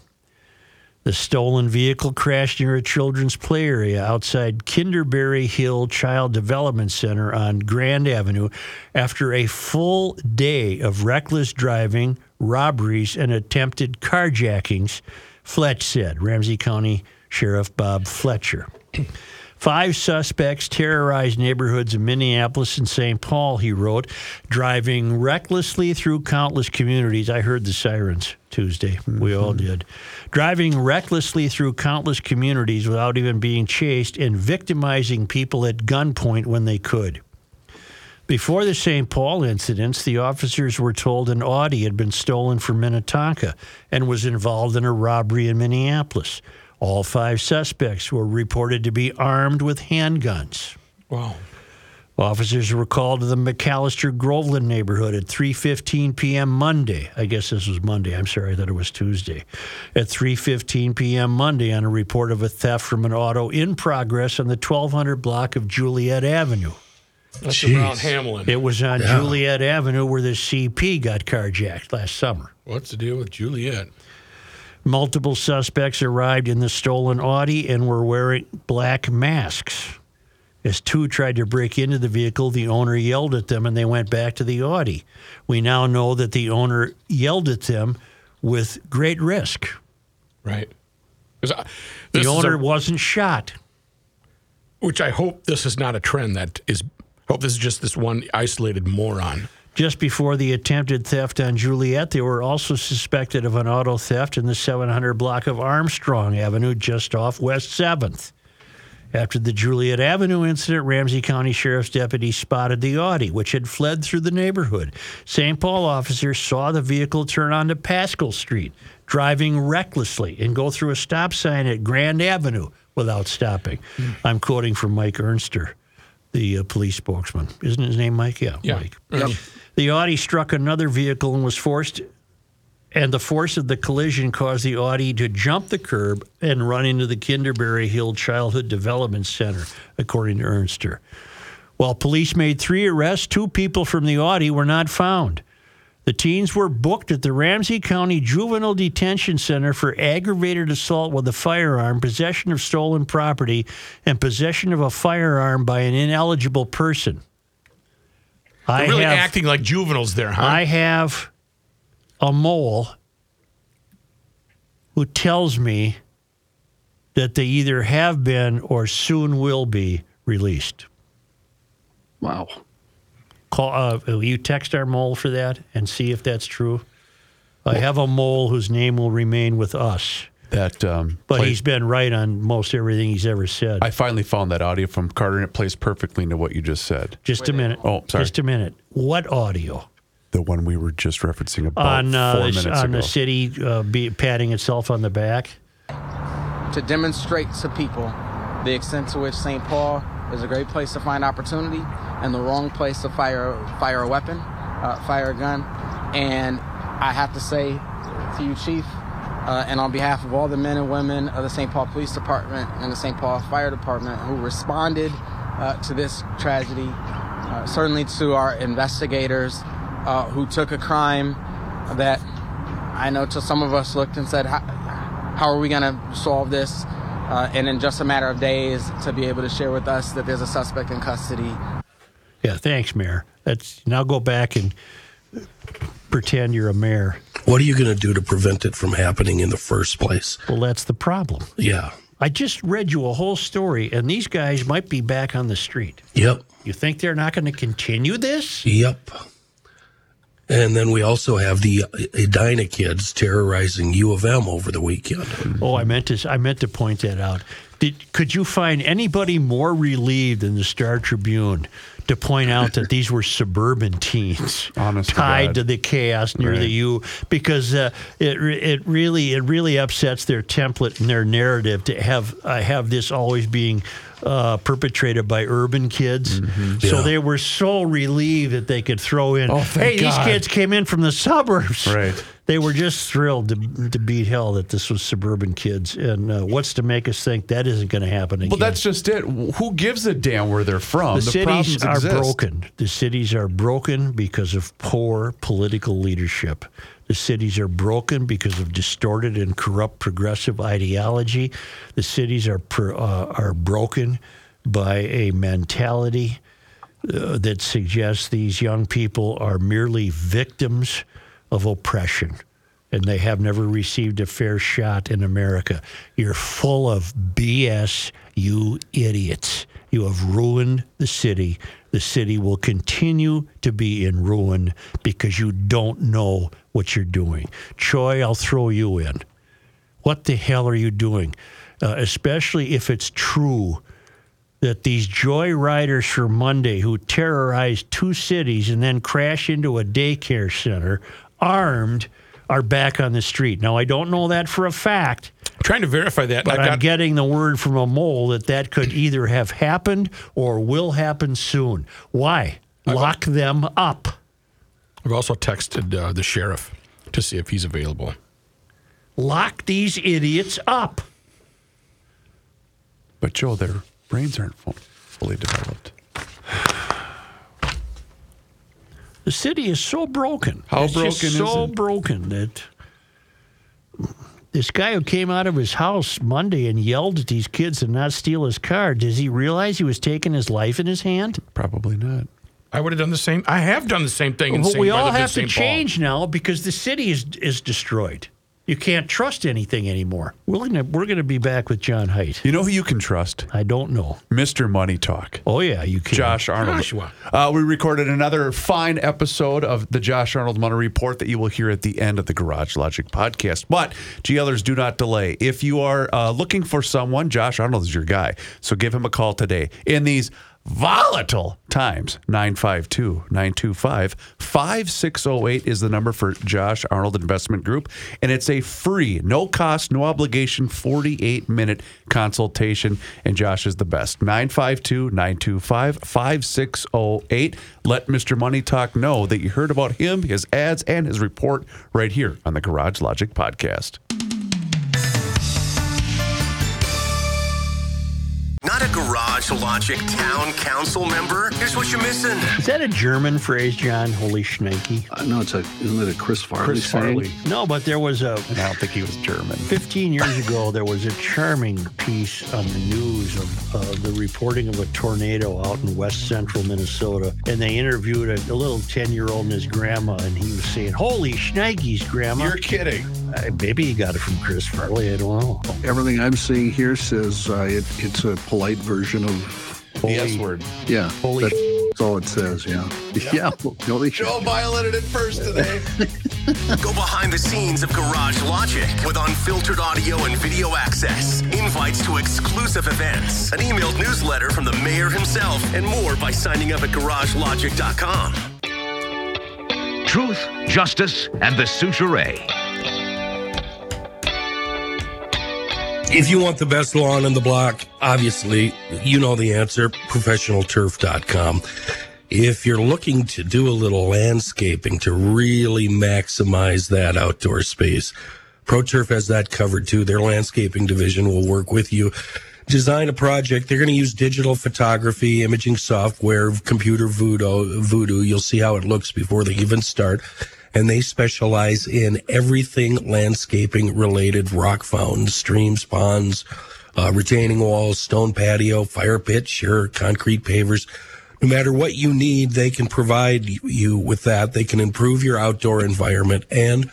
The stolen vehicle crashed near a children's play area outside Kinderberry Hill Child Development Center on Grand Avenue after a full day of reckless driving, robberies, and attempted carjackings, Fletch said, Ramsey County Sheriff Bob Fletcher. 5 suspects terrorized neighborhoods in Minneapolis and St. Paul, he wrote, driving recklessly through countless communities. I heard the sirens Tuesday. Mm-hmm. We all did. Driving recklessly through countless communities without even being chased and victimizing people at gunpoint when they could. Before the St. Paul incidents, the officers were told an Audi had been stolen from Minnetonka and was involved in a robbery in Minneapolis. All 5 suspects were reported to be armed with handguns. Wow. Officers were called to the McAllister Groveland neighborhood at 3:15 p.m. Monday. I guess this was Monday. I'm sorry, I thought it was Tuesday. At 3:15 p.m. Monday on a report of a theft from an auto in progress on the 1200 block of Juliet Avenue. That's around Hamlin. It was on Juliet Avenue where the CP got carjacked last summer. What's the deal with Juliet? Multiple suspects arrived in the stolen Audi and were wearing black masks. As 2 tried to break into the vehicle, the owner yelled at them and they went back to the Audi. We now know that the owner yelled at them with great risk. Right. The owner wasn't shot. Which I hope this is not a trend that is, I hope this is just this one isolated moron. Just before the attempted theft on Juliet, they were also suspected of an auto theft in the 700 block of Armstrong Avenue just off West 7th. After the Juliet Avenue incident, Ramsey County Sheriff's deputies spotted the Audi, which had fled through the neighborhood. St. Paul officers saw the vehicle turn onto Pascal Street, driving recklessly, and go through a stop sign at Grand Avenue without stopping. I'm quoting from Mike Ernster, the police spokesman. Isn't his name Mike? Yeah. Mike. Yep. The Audi struck another vehicle and was forced... And the force of the collision caused the Audi to jump the curb and run into the Kinderberry Hill Childhood Development Center, according to Ernster. While police made 3 arrests, 2 people from the Audi were not found. The teens were booked at the Ramsey County Juvenile Detention Center for aggravated assault with a firearm, possession of stolen property, and possession of a firearm by an ineligible person. They're really acting like juveniles there, huh? I have... a mole who tells me that they either have been or soon will be released. Wow. Will you text our mole for that and see if that's true? I have a mole whose name will remain with us. But he's been right on most everything he's ever said. I finally found that audio from Carter, and it plays perfectly into what you just said. Wait a minute. Oh, sorry. Just a minute. What audio? The one we were just referencing about 4 minutes ago. On the city patting itself on the back. To demonstrate to people the extent to which St. Paul is a great place to find opportunity and the wrong place to fire a weapon, fire a gun. And I have to say to you, Chief, and on behalf of all the men and women of the St. Paul Police Department and the St. Paul Fire Department who responded to this tragedy, certainly to our investigators, who took a crime that I know to some of us looked and said, how are we going to solve this? And in just a matter of days to be able to share with us that there's a suspect in custody. Yeah, thanks, Mayor. Now go back and pretend you're a mayor. What are you going to do to prevent it from happening in the first place? Well, that's the problem. Yeah. I just read you a whole story, and these guys might be back on the street. Yep. You think they're not going to continue this? Yep. And then we also have the Edina kids terrorizing U of M over the weekend. Oh, I meant to point that out. Could you find anybody more relieved than the Star Tribune to point out that these were suburban teens tied to the chaos near the U? Because it really upsets their template and their narrative to have this always being perpetrated by urban kids. Mm-hmm. So they were so relieved that they could throw in, these kids came in from the suburbs. Right. They were just thrilled to beat hell that this was suburban kids. And what's to make us think that isn't going to happen again? Well, that's just it. Who gives a damn where they're from? The cities are broken. The cities are broken because of poor political leadership. The cities are broken because of distorted and corrupt progressive ideology. The cities are broken by a mentality that suggests these young people are merely victims of oppression, and they have never received a fair shot in America. You're full of BS, you idiots. You have ruined the city. The city will continue to be in ruin because you don't know what you're doing. Choi, I'll throw you in. What the hell are you doing? Especially if it's true that these joyriders for Monday who terrorized 2 cities and then crash into a daycare center armed are back on the street. Now, I don't know that for a fact. Trying to verify that. But I'm getting the word from a mole that could either have happened or will happen soon. Why? Lock them up. I've also texted the sheriff to see if he's available. Lock these idiots up. But, Joe, their brains aren't fully developed. The city is so broken. How broken is it? It's so broken that... This guy who came out of his house Monday and yelled at these kids to not steal his car, does he realize he was taking his life in his hand? Probably not. I would have done the same. I have done the same thing. But we all have to change now because the city is destroyed. You can't trust anything anymore. We're going to be back with John Heidt. You know who you can trust? I don't know. Mr. Money Talk. Oh, yeah, you can. Josh Arnold. Joshua. We recorded another fine episode of the Josh Arnold Money Report that you will hear at the end of the Garage Logic podcast. But GLers, do not delay. If you are looking for someone, Josh Arnold is your guy. So give him a call today. In these volatile times, 952-925-5608 is the number for Josh Arnold Investment Group, and it's a free, no cost, no obligation 48-minute consultation, and Josh is the best. 952-925-5608. Let Mr. Money Talk know that you heard about him, his ads, and his report right here on the Garage Logic podcast. Not a Garage Logic Town Council member? Here's what you're missing. Is that a German phrase, John? Holy schnikey. No, isn't it a Chris Farley? Chris Farley. No, but there was a... I don't think he was German. 15 years ago, there was a charming piece on the news of the reporting of a tornado out in west central Minnesota. And they interviewed a little 10-year-old and his grandma, and he was saying, holy schnikey's, Grandma. You're kidding. Maybe he got it from Chris Farley. I don't know. Everything I'm seeing here says it's a polite version of the S word. Yeah. Holy. That's all it says. Yeah. Yeah. Holy shit. Joe violated it first today. Go behind the scenes of Garage Logic with unfiltered audio and video access, invites to exclusive events, an emailed newsletter from the mayor himself, and more by signing up at GarageLogic.com. Truth, justice, and the Suchere. If you want the best lawn on the block, obviously, you know the answer, ProfessionalTurf.com. If you're looking to do a little landscaping to really maximize that outdoor space, ProTurf has that covered too. Their landscaping division will work with you. Design a project. They're going to use digital photography, imaging software, computer voodoo. You'll see how it looks before they even start. And they specialize in everything landscaping related: rock fountains, streams, ponds, retaining walls, stone patio, fire pit, sure, concrete pavers. No matter what you need, they can provide you with that. They can improve your outdoor environment and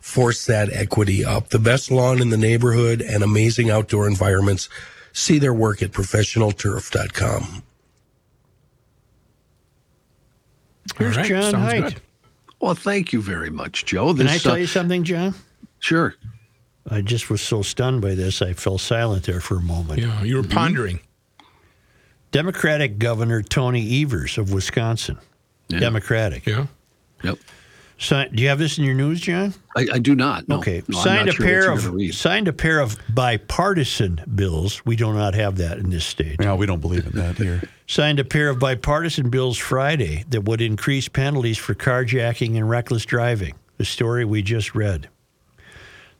force that equity up. The best lawn in the neighborhood and amazing outdoor environments. See their work at professionalturf.com. Here's right, John Heidt. Well, thank you very much, Joe. Can I tell you something, John? Sure. I just was so stunned by this, I fell silent there for a moment. Yeah, you were pondering. Democratic Governor Tony Evers of Wisconsin. Yeah. Democratic. Yeah. Yep. So, do you have this in your news, John? I do not. No. Okay. No, signed a pair of bipartisan bills. We do not have that in this state. No, we don't believe in that here. Signed a pair of bipartisan bills Friday that would increase penalties for carjacking and reckless driving, the story we just read.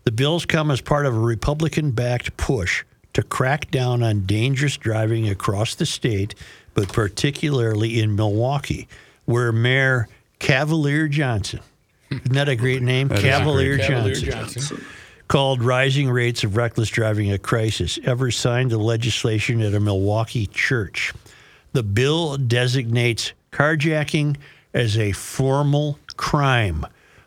The bills come as part of a Republican-backed push to crack down on dangerous driving across the state, but particularly in Milwaukee, where Mayor Cavalier Johnson, isn't that a great name? Cavalier Johnson called rising rates of reckless driving a crisis. Evers signed the legislation at a Milwaukee church. The bill designates carjacking as a formal crime.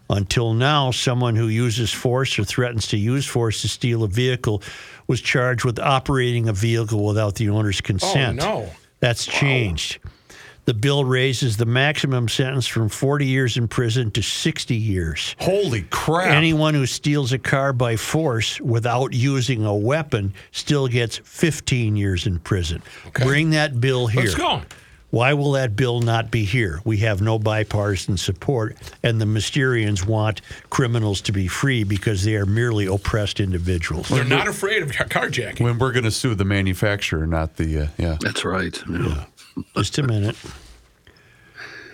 Until now, someone who uses force or threatens to use force to steal a vehicle was charged with operating a vehicle without the owner's consent. Oh, no. That's changed. The bill raises the maximum sentence from 40 years in prison to 60 years. Holy crap. Anyone who steals a car by force without using a weapon still gets 15 years in prison. Okay. Bring that bill here. Let's go. Why will that bill not be here? We have no bipartisan support, and the Mysterians want criminals to be free because they are merely oppressed individuals. They're not afraid of carjacking. When we're going to sue the manufacturer, not the... yeah. That's right. Yeah. Just a minute.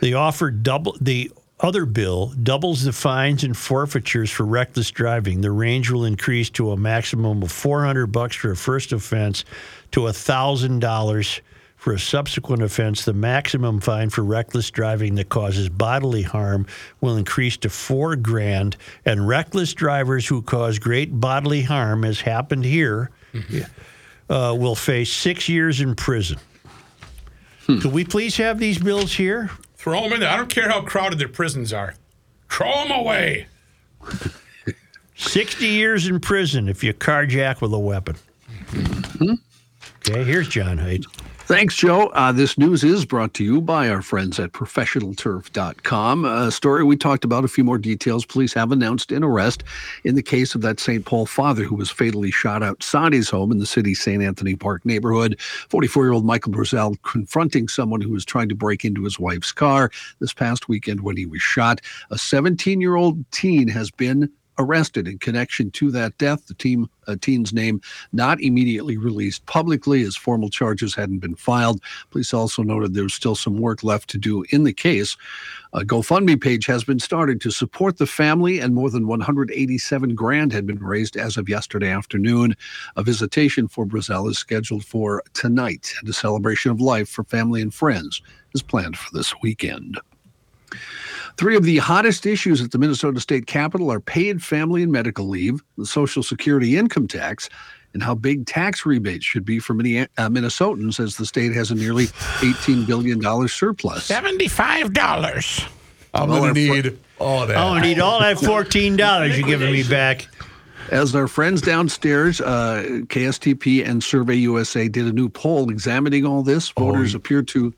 The other bill doubles the fines and forfeitures for reckless driving. The range will increase to a maximum of $400 for a first offense to $1,000 for a subsequent offense. The maximum fine for reckless driving that causes bodily harm will increase to $4,000, and reckless drivers who cause great bodily harm, as happened here, will face 6 years in prison. Could we please have these bills here? Throw them in there. I don't care how crowded their prisons are. Throw them away. 60 years in prison if you carjack with a weapon. Mm-hmm. Okay, here's John Heidt. Thanks, Joe. This news is brought to you by our friends at ProfessionalTurf.com. A story we talked about, a few more details. Police have announced an arrest in the case of that St. Paul father who was fatally shot outside his home in the city's St. Anthony Park neighborhood. 44-year-old Michael Brasel confronting someone who was trying to break into his wife's car this past weekend when he was shot. A 17-year-old teen has been arrested in connection to that death. The teen's name not immediately released publicly as formal charges hadn't been filed. Police also noted there was still some work left to do in the case. A GoFundMe page has been started to support the family, and more than $187,000 had been raised as of yesterday afternoon. A visitation for Brasel is scheduled for tonight, and a celebration of life for family and friends is planned for this weekend. Three of the hottest issues at the Minnesota State Capitol are paid family and medical leave, the Social Security income tax, and how big tax rebates should be for many Minnesotans as the state has a nearly $18 billion surplus. $75. I'm going to need all that. I'm going to need all that $14 you're giving me back. As our friends downstairs, KSTP and SurveyUSA did a new poll examining all this. Voters appear to...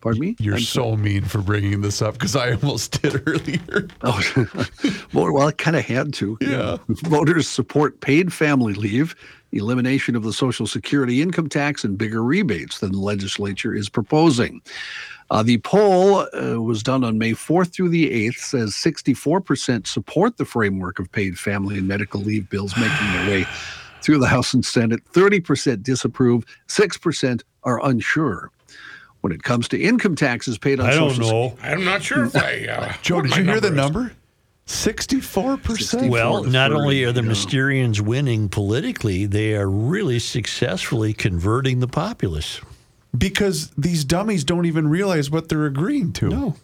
Pardon me? You're so mean for bringing this up because I almost did earlier. Well, I kind of had to. Yeah. Voters support paid family leave, elimination of the Social Security income tax, and bigger rebates than the legislature is proposing. The poll was done on May 4th through the 8th, says 64% support the framework of paid family and medical leave bills making their way through the House and Senate. 30% disapprove, 6% are unsure. When it comes to income taxes paid on Social Security. I'm not sure if I... Joe, did you hear the number? 64%? Well, not only are the Mysterians winning politically, they are really successfully converting the populace. Because these dummies don't even realize what they're agreeing to. No.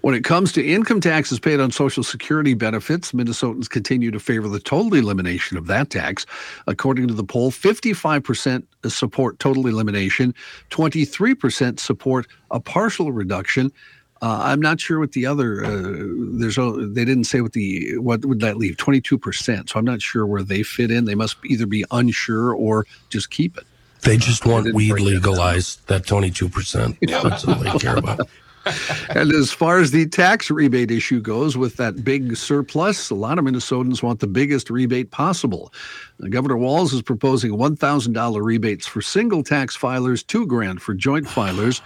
When it comes to income taxes paid on Social Security benefits, Minnesotans continue to favor the total elimination of that tax. According to the poll, 55% support total elimination, 23% support a partial reduction. I'm not sure what the other, they didn't say what would that leave, 22%. So I'm not sure where they fit in. They must either be unsure or just keep it. They just want weed legalized, that 22%. That's all they care about. And as far as the tax rebate issue goes, with that big surplus, a lot of Minnesotans want the biggest rebate possible. Governor Walz is proposing $1,000 rebates for single tax filers, $2,000 for joint filers.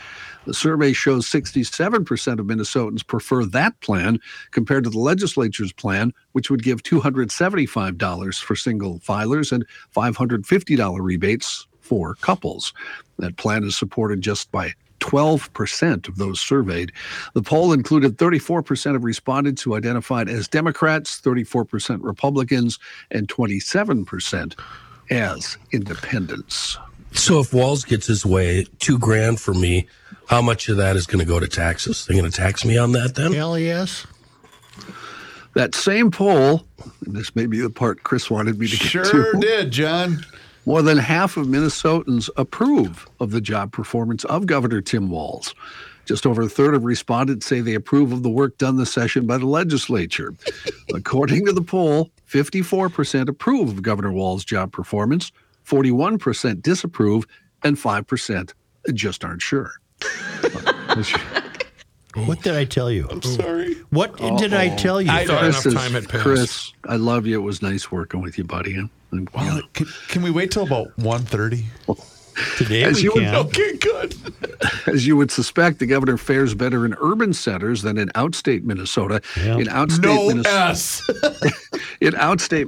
The survey shows 67% of Minnesotans prefer that plan compared to the legislature's plan, which would give $275 for single filers and $550 rebates for couples. That plan is supported just by 12% of those surveyed. The poll included 34% of respondents who identified as Democrats, 34% Republicans, and 27% as independents. So if Walz gets his way, $2,000 for me, how much of that is going to go to taxes? They're going to tax me on that then? Hell yes. That same poll, and this may be the part Chris wanted me to get to. Sure did, John. More than half of Minnesotans approve of the job performance of Governor Tim Walz. Just over a third of respondents say they approve of the work done this session by the legislature. According to the poll, 54% approve of Governor Walz's job performance, 41% disapprove, and 5% just aren't sure. What did I tell you? I'm sorry. What did I tell you? I don't have enough time at Paris. Chris, I love you. It was nice working with you, buddy. Wow. Can we wait till about 1:30? Today okay, good. As you would suspect, the governor fares better in urban centers than in outstate Minnesota. Yep. In outstate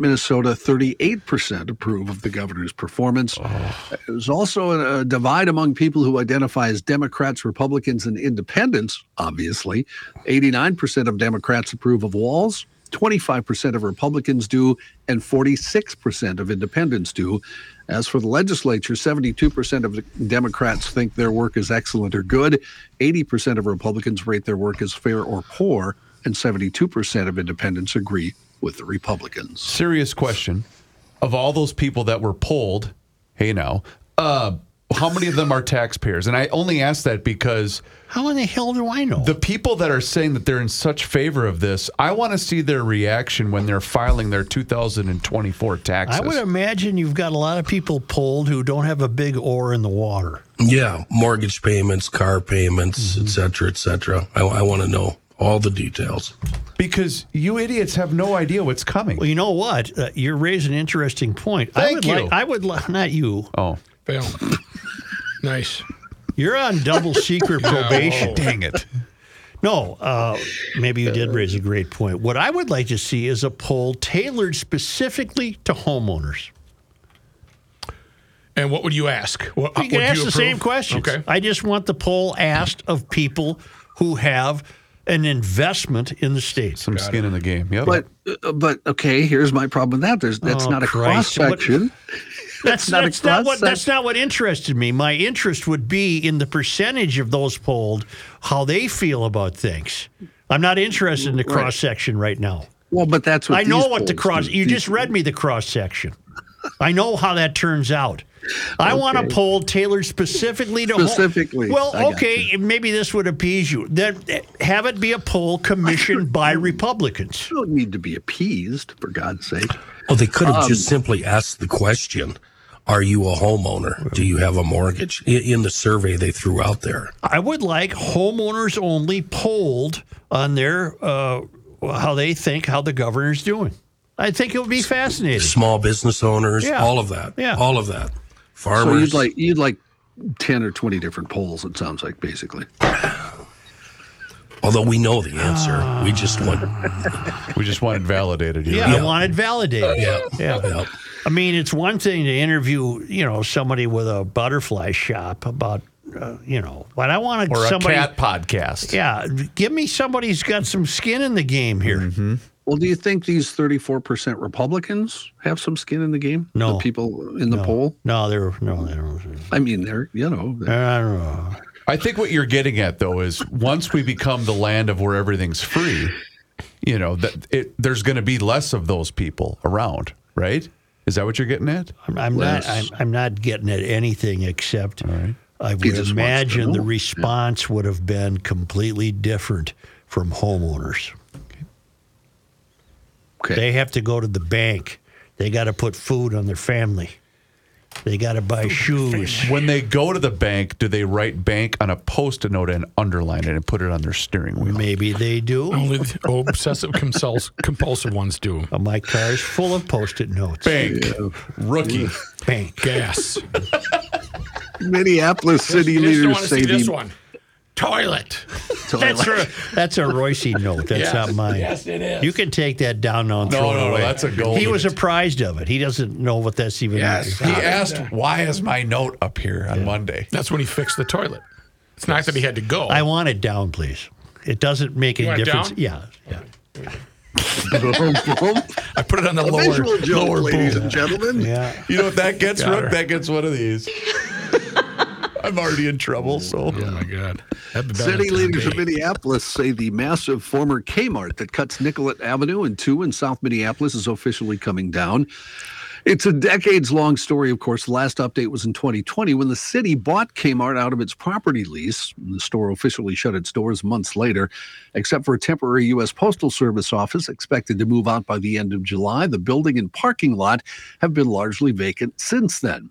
Minnesota, 38% approve of the governor's performance. Oh. There's also a divide among people who identify as Democrats, Republicans, and Independents, obviously. 89% of Democrats approve of Walz. 25% of Republicans do, and 46% of Independents do. As for the legislature, 72% of Democrats think their work is excellent or good, 80% of Republicans rate their work as fair or poor, and 72% of Independents agree with the Republicans. Serious question. Of all those people that were polled, How many of them are taxpayers? And I only ask that because... How in the hell do I know? The people that are saying that they're in such favor of this, I want to see their reaction when they're filing their 2024 taxes. I would imagine you've got a lot of people polled who don't have a big oar in the water. Yeah, mortgage payments, car payments, et cetera, et cetera. I want to know all the details. Because you idiots have no idea what's coming. Well, you know what? You're raising an interesting point. Thank you. Oh. Nice. You're on double secret probation. Dang it. No, maybe you did raise a great point. What I would like to see is a poll tailored specifically to homeowners. And what would you ask? What, you can ask the same questions. Okay. I just want the poll asked of people who have an investment in the state. Some skin in the game. Yep. But okay, here's my problem with that. That's not a cross-section. That's not what interested me. My interest would be in the percentage of those polled, how they feel about things. I'm not interested in the cross-section right now. Well, but that's what I know what the cross... You just read me the cross-section. I know how that turns out. I want a poll tailored specifically to... maybe this would appease you. Then have it be a poll commissioned by Republicans. You don't need to be appeased, for God's sake. Well, they could have just simply asked the question... Are you a homeowner? Do you have a mortgage? In the survey they threw out there. I would like homeowners only polled on their how they think, how the governor's doing. I think it would be fascinating. Small business owners, all of that. Yeah. All of that. Farmers. So you'd like 10 or 20 different polls, it sounds like, basically. Although we know the answer. We just want it validated. I want it validated. Yeah. I mean, it's one thing to interview, somebody with a butterfly shop about, but I want somebody... Or a cat podcast. Yeah. Give me somebody who's got some skin in the game here. Mm-hmm. Well, do you think these 34% Republicans have some skin in the game? No. The people in the poll? No, they don't. I mean, they're I don't know. I think what you're getting at, though, is once we become the land of where everything's free, there's going to be less of those people around, right? Is that what you're getting at? I'm not getting at anything except I would imagine the response would have been completely different from homeowners. Okay. They have to go to the bank. They got to put food on their family. They got to buy shoes. When they go to the bank, do they write bank on a Post-it note and underline it and put it on their steering wheel? Maybe they do. Only the obsessive compulsive ones do. My car is full of Post-it notes. Bank. Yeah. Rookie. Bank. Gas. Minneapolis city leaders say this one. Toilet. That's a Royce note. That's not mine. Yes, it is. You can take that down now and throw it away. No, that's a gold. He was apprised of it. He doesn't know what that's even. Yes. He asked, why is my note up here on Monday? That's when he fixed the toilet. It's not that he had to go. I want it down, please. It doesn't make any difference. Yeah. I put it on the lower ladies and gentlemen. Yeah. You know what that gets, Rook? That gets one of these. I'm already in trouble, so... Oh, my God. City leaders of Minneapolis say the massive former Kmart that cuts Nicollet Avenue in two in South Minneapolis is officially coming down. It's a decades-long story, of course. The last update was in 2020 when the city bought Kmart out of its property lease. The store officially shut its doors months later. Except for a temporary U.S. Postal Service office expected to move out by the end of July, the building and parking lot have been largely vacant since then.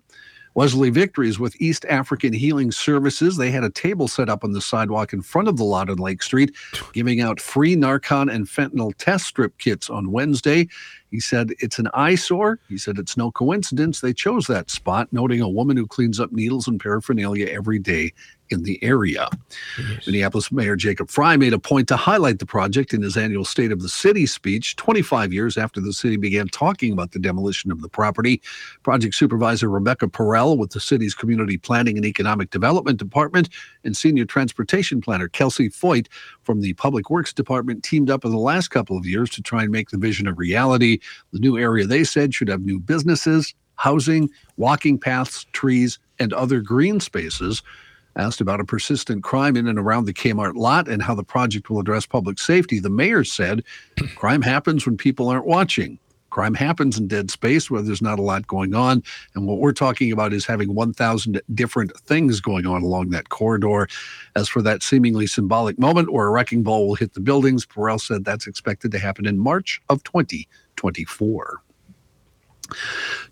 Wesley Victories with East African Healing Services. They had a table set up on the sidewalk in front of the lot on Lake Street, giving out free Narcan and fentanyl test strip kits on Wednesday. He said it's an eyesore. He said it's no coincidence they chose that spot, noting a woman who cleans up needles and paraphernalia every day in the area. Yes. Minneapolis Mayor Jacob Frey made a point to highlight the project in his annual State of the City speech, 25 years after the city began talking about the demolition of the property. Project Supervisor Rebecca Perrell with the city's Community Planning and Economic Development Department and Senior Transportation Planner Kelsey Foyt from the Public Works Department teamed up in the last couple of years to try and make the vision a reality. The new area, they said, should have new businesses, housing, walking paths, trees, and other green spaces. Asked about a persistent crime in and around the Kmart lot and how the project will address public safety, the mayor said, crime happens when people aren't watching. Crime happens in dead space where there's not a lot going on. And what we're talking about is having 1,000 different things going on along that corridor. As for that seemingly symbolic moment where a wrecking ball will hit the buildings, Burrell said that's expected to happen in March of 2024.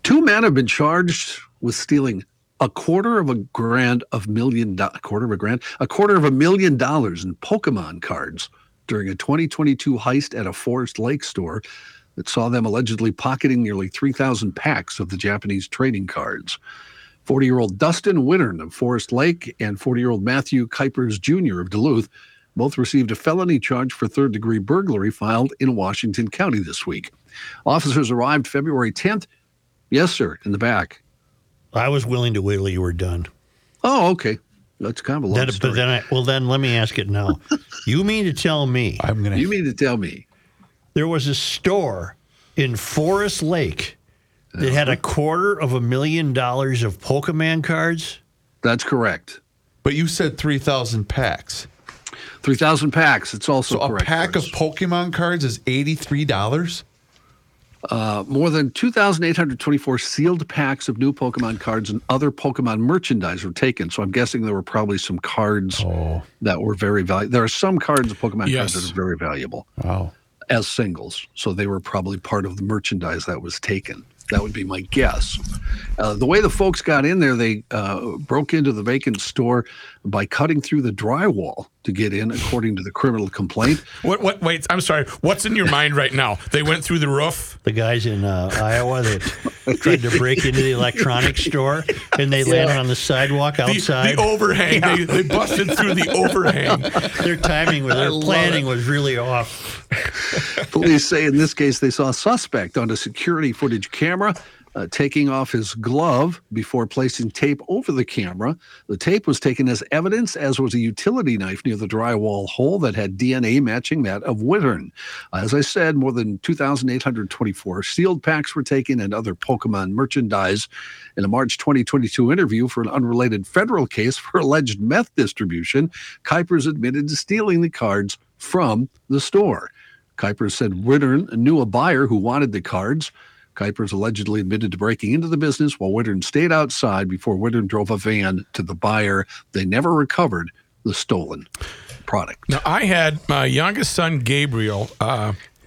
Two men have been charged with stealing a quarter of a million dollars in Pokemon cards during a 2022 heist at a Forest Lake store that saw them allegedly pocketing nearly 3,000 packs of the Japanese trading cards. 40-year-old Dustin Wittern of Forest Lake and 40-year-old Matthew Kuipers Jr. of Duluth both received a felony charge for third-degree burglary filed in Washington County this week. Officers arrived February 10th. Yes, sir, in the back. I was willing to wait till you were done. Oh, okay. That's kind of a long story. But then let me ask it now. You mean to tell me. There was a store in Forest Lake that had $250,000 of Pokemon cards? That's correct. But you said 3,000 packs. 3,000 packs. It's also correct. A pack of Pokemon cards is $83? More than 2,824 sealed packs of new Pokemon cards and other Pokemon merchandise were taken. So I'm guessing there were probably some cards that were very valuable. There are some cards of Pokemon cards that are very valuable as singles. So they were probably part of the merchandise that was taken. That would be my guess. The way the folks got in there, they broke into the vacant store by cutting through the drywall to get in, according to the criminal complaint. What? Wait, I'm sorry. What's in your mind right now? They went through the roof? The guys in Iowa that tried to break into the electronics store, and they landed on the sidewalk outside. The overhang. Yeah. They busted through the overhang. Their timing, their planning was really off. Police say in this case they saw a suspect on a security footage camera taking off his glove before placing tape over the camera. The tape was taken as evidence, as was a utility knife near the drywall hole that had DNA matching that of Wittern. As I said, more than 2,824 sealed packs were taken and other Pokemon merchandise. In a March 2022 interview for an unrelated federal case for alleged meth distribution, Kuipers admitted to stealing the cards from the store. Kuipers said Wittern knew a buyer who wanted the cards. Kuipers allegedly admitted to breaking into the business while Wittern stayed outside before Wittern drove a van to the buyer. They never recovered the stolen product. Now, I had my youngest son, Gabriel,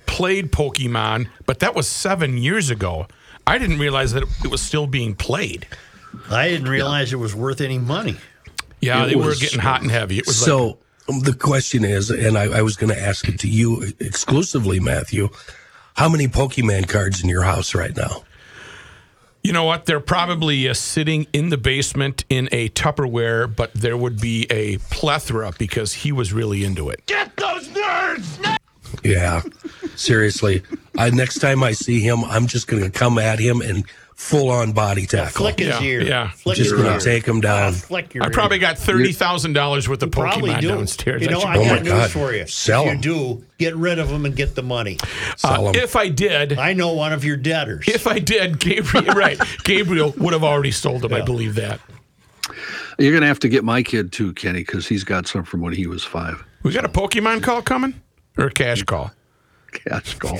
played Pokemon, but that was 7 years ago. I didn't realize that it was still being played. I didn't realize it was worth any money. Yeah, they were getting hot and heavy. It was the question is, and I was going to ask it to you exclusively, Matthew, how many Pokemon cards in your house right now? You know what? They're probably sitting in the basement in a Tupperware, but there would be a plethora because he was really into it. Get those nerds! Yeah, seriously. Next time I see him, I'm just going to come at him and full-on body tackle. Flick his ear. Yeah. Flick just going to take him down. I probably got $30,000 worth of Pokemon downstairs. You know, I got news for you. Sell them. If you do, get rid of them and get the money. Sell them. If I did. I know one of your debtors. If I did, Gabriel would have already sold them. Yeah. I believe that. You're going to have to get my kid too, Kenny, because he's got some from when he was five. We got a Pokemon call coming? Or a cash call? Cat's call.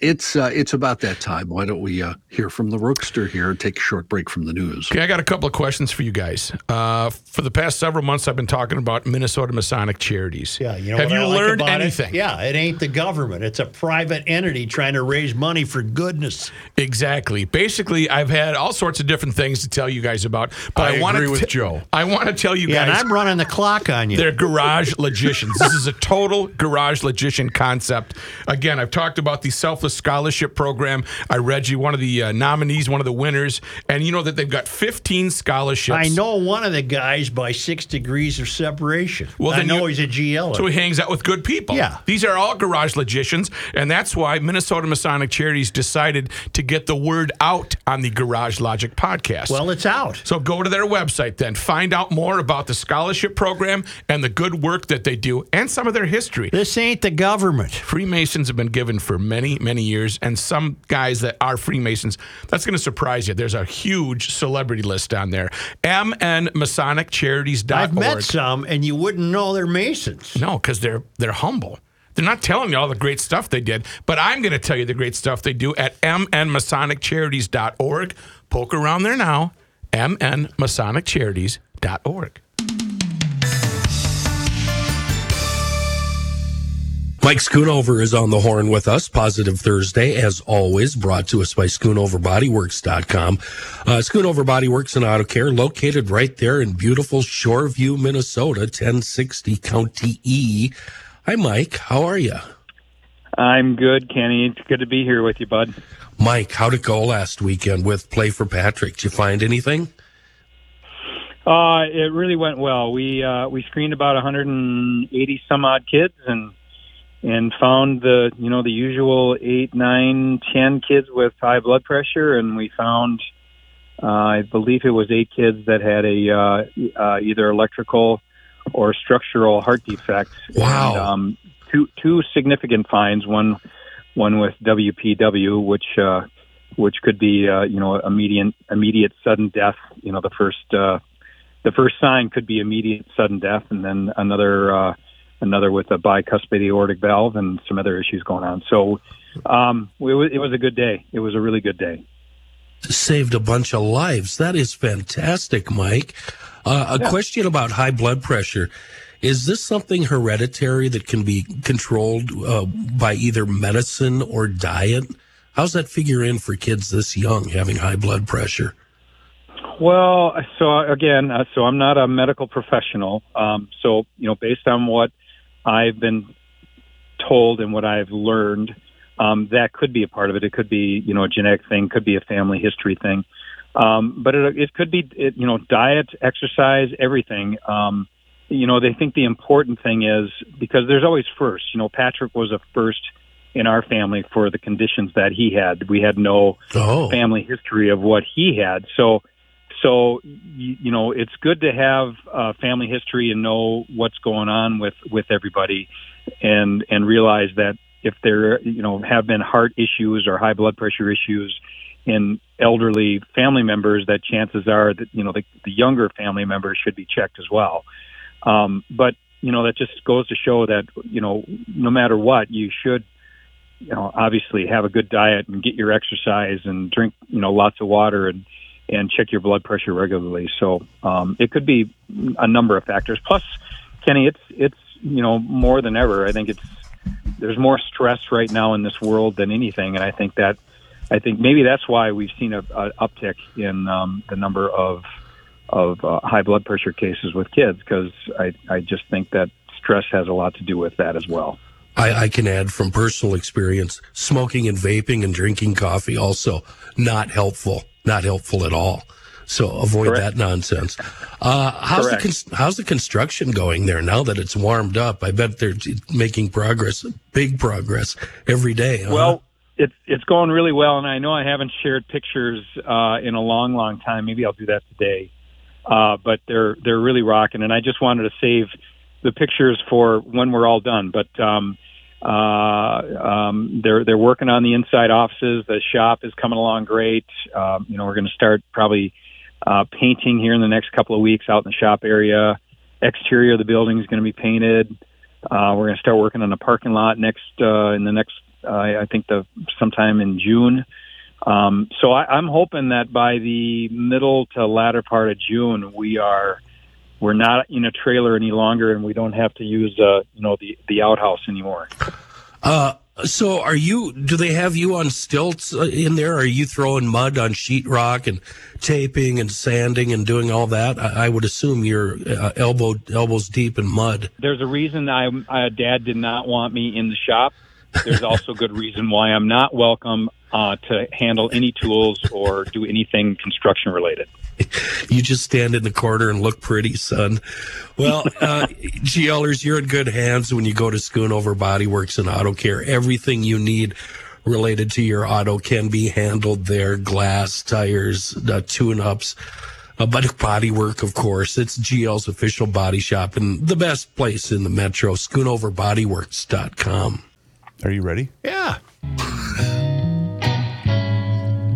It's about that time. Why don't we hear from the Rookster here and take a short break from the news? Okay, I got a couple of questions for you guys. For the past several months, I've been talking about Minnesota Masonic charities. Yeah, you know, have you learned anything? Yeah, it ain't the government. It's a private entity trying to raise money for goodness. Exactly. Basically, I've had all sorts of different things to tell you guys about. But I agree with Joe. I want to tell you guys. And I'm running the clock on you. They're garage logicians. This is a total garage logician concept. Again, I've talked about the Selfless Scholarship Program. I read you one of the nominees, one of the winners, and you know that they've got 15 scholarships. I know one of the guys by 6 degrees of separation. Well, I know he's a GLer. So he hangs out with good people. Yeah. These are all garage logicians, and that's why Minnesota Masonic Charities decided to get the word out on the Garage Logic podcast. Well, it's out. So go to their website then. Find out more about the scholarship program and the good work that they do and some of their history. This ain't the government. Freemasons have been given for many, many years, and some guys that are Freemasons, that's going to surprise you. There's a huge celebrity list on there. MNMasonicCharities.org. I've met some, and you wouldn't know they're Masons. No, because they're humble. They're not telling you all the great stuff they did, but I'm going to tell you the great stuff they do at mnmasoniccharities.org. Poke around there now, mnmasoniccharities.org. Mike Schoonover is on the horn with us. Positive Thursday, as always, brought to us by SchoonoverBodyWorks.com. Schoonover Bodyworks and Auto Care, located right there in beautiful Shoreview, Minnesota, 1060 County E. Hi, Mike. How are you? I'm good, Kenny. It's good to be here with you, bud. Mike, how'd it go last weekend with Play for Patrick? Did you find anything? It really went well. We screened about 180 some odd kids and found the, you know, the usual 8, 9, 10 kids with high blood pressure, and we found, I believe it was 8 kids that had a either electrical or structural heart defect. Wow. And, two significant finds, one with WPW, which could be, you know, immediate sudden death. You know, the first sign could be immediate sudden death, and then another with a bicuspid aortic valve and some other issues going on. So it was a good day. It was a really good day. Saved a bunch of lives. That is fantastic, Mike. A question about high blood pressure. Is this something hereditary that can be controlled by either medicine or diet? How's that figure in for kids this young, having high blood pressure? Well, so again, I'm not a medical professional. So, you know, based on what I've been told and what I've learned, that could be a part of it. It could be, you know, a genetic thing, could be a family history thing. But it could be, you know, diet, exercise, everything. You know, they think the important thing is, because there's always first, you know, Patrick was a first in our family for the conditions that he had. We had no family history of what he had. So, you know, it's good to have family history and know what's going on with everybody and realize that if there, you know, have been heart issues or high blood pressure issues in elderly family members, that chances are that, you know, the younger family members should be checked as well. But, you know, that just goes to show that, you know, no matter what, you should, you know, obviously have a good diet and get your exercise and drink, you know, lots of water and check your blood pressure regularly. So it could be a number of factors. Plus, Kenny, it's you know, more than ever, I think there's more stress right now in this world than anything, and I think maybe that's why we've seen an uptick in the number of high blood pressure cases with kids, because I just think that stress has a lot to do with that as well. I can add from personal experience, smoking and vaping and drinking coffee also not helpful at all. So avoid that nonsense. How's the construction going there now that it's warmed up? I bet they're making progress, big progress every day. Huh? Well, it's going really well, and I know I haven't shared pictures in a long, long time. Maybe I'll do that today. But they're really rocking, and I just wanted to save the pictures for when we're all done. But they're working on the inside offices. The shop is coming along great. You know, we're going to start probably painting here in the next couple of weeks out in the shop area. Exterior of the building is going to be painted. We're going to start working on the parking lot sometime in June. So I'm hoping that by the middle to latter part of June, we're not in a trailer any longer, and we don't have to use the outhouse anymore. So do they have you on stilts in there? Are you throwing mud on sheetrock and taping and sanding and doing all that? I would assume you're elbows deep in mud. There's a reason Dad did not want me in the shop. There's also good reason why I'm not welcome to handle any tools or do anything construction related. You just stand in the corner and look pretty, son. Well, GLers, you're in good hands when you go to Schoonover Body Works and Auto Care. Everything you need related to your auto can be handled there. Glass, tires, tune-ups. But body work, of course. It's GL's official body shop and the best place in the metro, SchoonoverBodyWorks.com. Are you ready? Yeah.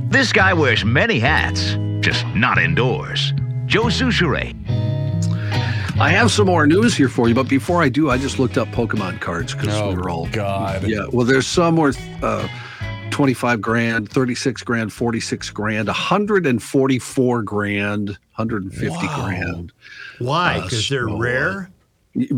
This guy wears many hats, just not indoors. Joe Sushar. I have some more news here for you, but before I do, I just looked up Pokemon cards because we were all God. Yeah, well, there's some worth $25 grand, $36 grand, $46 grand, $144 grand, $150 grand. Why? Because they're rare.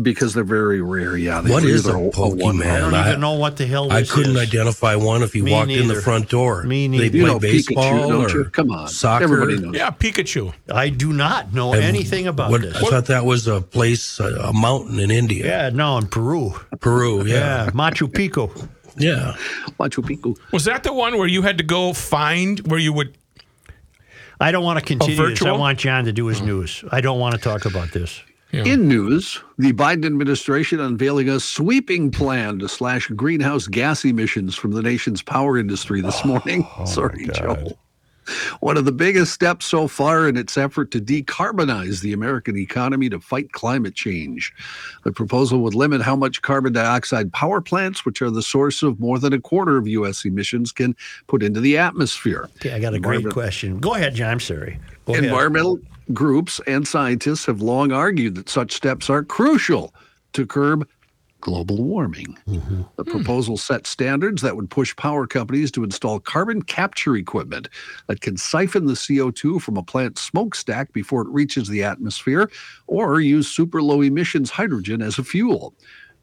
Because they're very rare, yeah. What is a Pokemon? I don't even know what the hell this is. I couldn't identify one if he walked in the front door. Me neither. They play baseball or come on, soccer. Everybody knows. Yeah, Pikachu. I do not know anything about this. I thought that was a place, a mountain in India. Yeah, no, in Peru. Peru, yeah. Machu Picchu. Yeah. Machu Picchu. Was that the one where you had to go find where you would... I don't want to continue this. I want John to do his news. I don't want to talk about this. Yeah. In news, the Biden administration unveiling a sweeping plan to slash greenhouse gas emissions from the nation's power industry this morning. Sorry, Joe. One of the biggest steps so far in its effort to decarbonize the American economy to fight climate change. The proposal would limit how much carbon dioxide power plants, which are the source of more than a quarter of U.S. emissions, can put into the atmosphere. Okay, I got a great question. Go ahead, John. I'm sorry. Environmental groups and scientists have long argued that such steps are crucial to curb global warming. Mm-hmm. The proposal sets standards that would push power companies to install carbon capture equipment that can siphon the CO2 from a plant's smokestack before it reaches the atmosphere, or use super low emissions hydrogen as a fuel.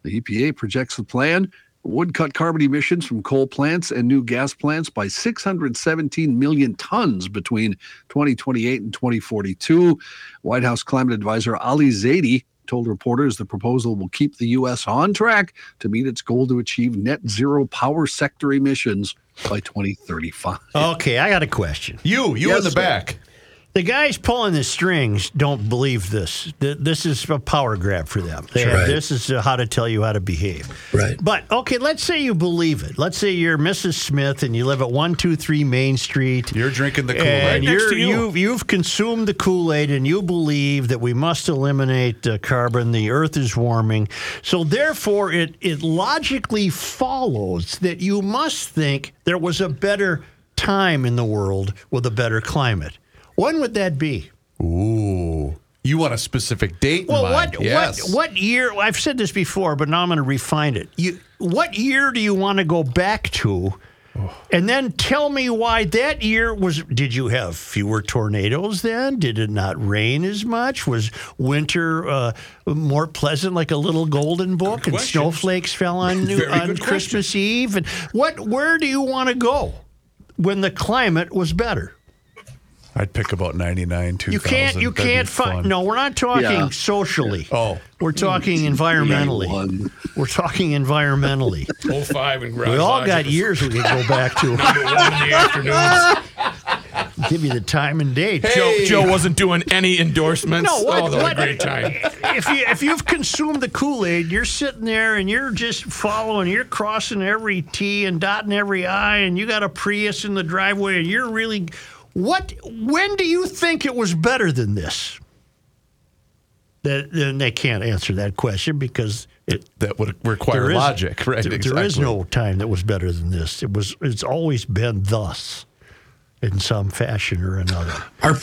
The EPA projects the plan would cut carbon emissions from coal plants and new gas plants by 617 million tons between 2028 and 2042. White House climate advisor Ali Zaidi told reporters the proposal will keep the U.S. on track to meet its goal to achieve net zero power sector emissions by 2035. Okay, I got a question. You in the back. The guys pulling the strings don't believe this. This is a power grab for them. This is how to tell you how to behave. Right. But, okay, let's say you believe it. Let's say you're Mrs. Smith and you live at 123 Main Street. You're drinking the Kool-Aid. You've consumed the Kool-Aid and you believe that we must eliminate carbon. The earth is warming. So, therefore, it logically follows that you must think there was a better time in the world with a better climate. When would that be? Ooh. You want a specific date? Well, what year? I've said this before, but now I'm going to refine it. What year do you want to go back to? And then tell me why that year was... Did you have fewer tornadoes then? Did it not rain as much? Was winter more pleasant, like a little golden book? And snowflakes fell on Christmas Eve? And where do you want to go when the climate was better? I'd pick about 99, 2000. You can't find... No, we're not talking socially. Oh. We're talking environmentally. 91. We're talking environmentally. 05 and Garage Logic. We all got years we could go back to. Number one in the afternoons. Give me the time and date. Hey. Joe wasn't doing any endorsements. No, what a great time. If you've consumed the Kool-Aid, you're sitting there and you're just following, you're crossing every T and dotting every I, and you got a Prius in the driveway, and you're really... When do you think it was better than this? Then they can't answer that question because that would require logic, right? There is no time that was better than this. It's always been thus, in some fashion or another. I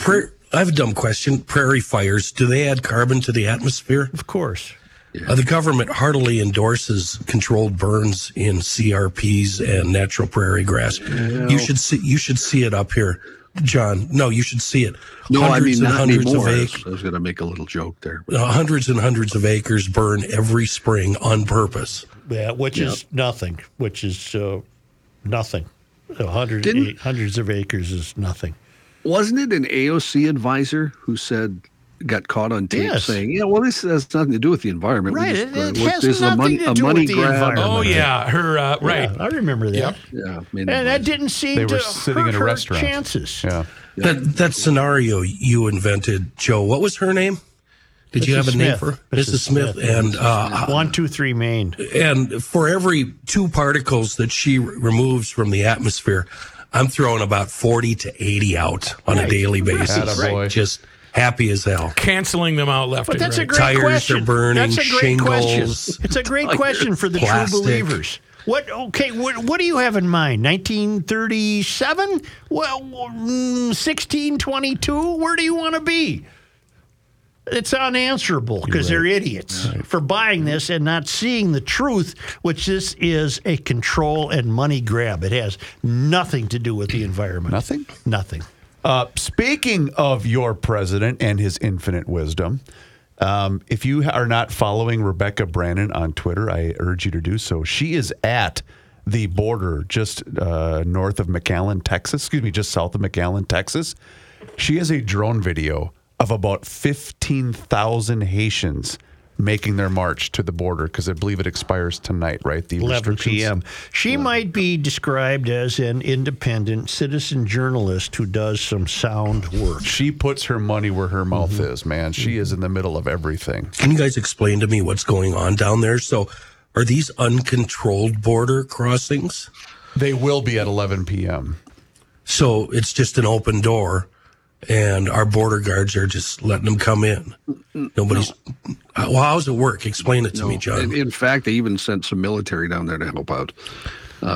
have a dumb question. Prairie fires, do they add carbon to the atmosphere? Of course. Yeah. The government heartily endorses controlled burns in CRPs and natural prairie grass. Yeah. You should see it up here. John, no, you should see it. No, hundreds I mean, not anymore. I was going to make a little joke there. Hundreds and hundreds of acres burn every spring on purpose. Yeah, which is nothing. Hundreds of acres is nothing. Wasn't it an AOC advisor who said, got caught on tape saying, this has nothing to do with the environment. Right, it has nothing to do with the environment. Oh, yeah, right. Yeah, I remember that. Yep. Yeah, and that didn't seem they to were sitting hurt in a restaurant. Her chances. Yeah. That scenario you invented, Joe, what was her name? Did Mrs. you have a name Smith. For her? Mrs. Smith. And 123 Maine. And for every 2 particles that she removes from the atmosphere, I'm throwing about 40 to 80 out on a daily basis. Attaboy. Just... happy as hell. Canceling them out left and right. That's a great question. Tires are burning, shingles. It's a great question for the true believers. What do you have in mind? 1937? Well, 1622? Where do you want to be? It's unanswerable because they're idiots for buying this and not seeing the truth, which this is a control and money grab. It has nothing to do with the environment. Nothing? Nothing. Speaking of your president and his infinite wisdom, if you are not following Rebecca Brannon on Twitter, I urge you to do so. She is at the border just north of McAllen, Texas. Excuse me, just south of McAllen, Texas. She has a drone video of about 15,000 Haitians making their march to the border, because I believe it expires tonight, right? The 11 p.m. She might be described as an independent citizen journalist who does some sound work. She puts her money where her mouth is, man. She is in the middle of everything. Can you guys explain to me what's going on down there? So are these uncontrolled border crossings? They will be at 11 p.m. So it's just an open door. And our border guards are just letting them come in. Nobody's. No. Well, how's it work? Explain it to me, John. In fact, they even sent some military down there to help out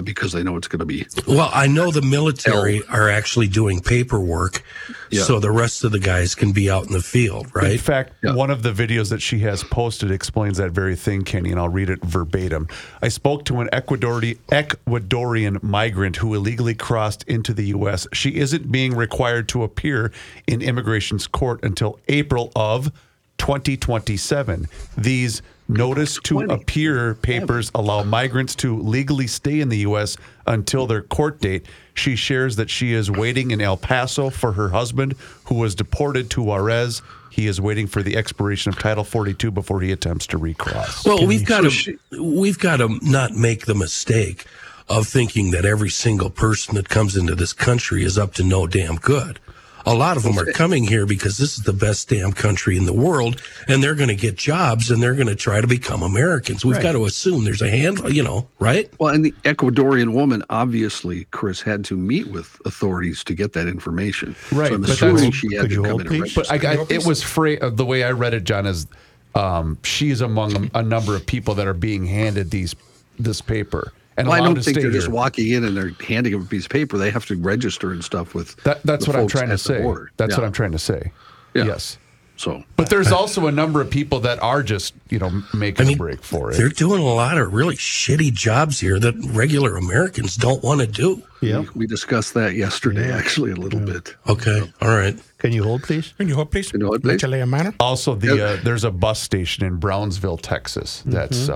because they know it's going to be. Well, I know the military are actually doing paperwork so the rest of the guys can be out in the field, right? In fact, one of the videos that she has posted explains that very thing, Kenny, and I'll read it verbatim. I spoke to an Ecuadorian migrant who illegally crossed into the U.S. She isn't being required to appear in immigration's court until April of 2027. These notice to appear papers allow migrants to legally stay in the U.S. until their court date. She shares that she is waiting in El Paso for her husband, who was deported to Juarez. He is waiting for the expiration of Title 42 before he attempts to recross. Well, we've got to not make the mistake of thinking that every single person that comes into this country is up to no damn good. A lot of them are coming here because this is the best damn country in the world, and they're going to get jobs, and they're going to try to become Americans. We've got to assume there's a handle, right? Well, and the Ecuadorian woman, obviously, Chris, had to meet with authorities to get that information. Right. So I'm assuming she had to come in and register. But it was free. The way I read it, John, is she's among a number of people that are being handed this paper. And well, I don't think they're just walking in and they're handing them a piece of paper. They have to register and stuff with that's what I'm trying to say. That's what I'm trying to say. Yes. So, but there's also a number of people that are just making a break for it. They're doing a lot of really shitty jobs here that regular Americans don't want to do. Yeah, we discussed that yesterday actually a little bit. Okay, all right. Can you hold, please? Also, there's a bus station in Brownsville, Texas. That's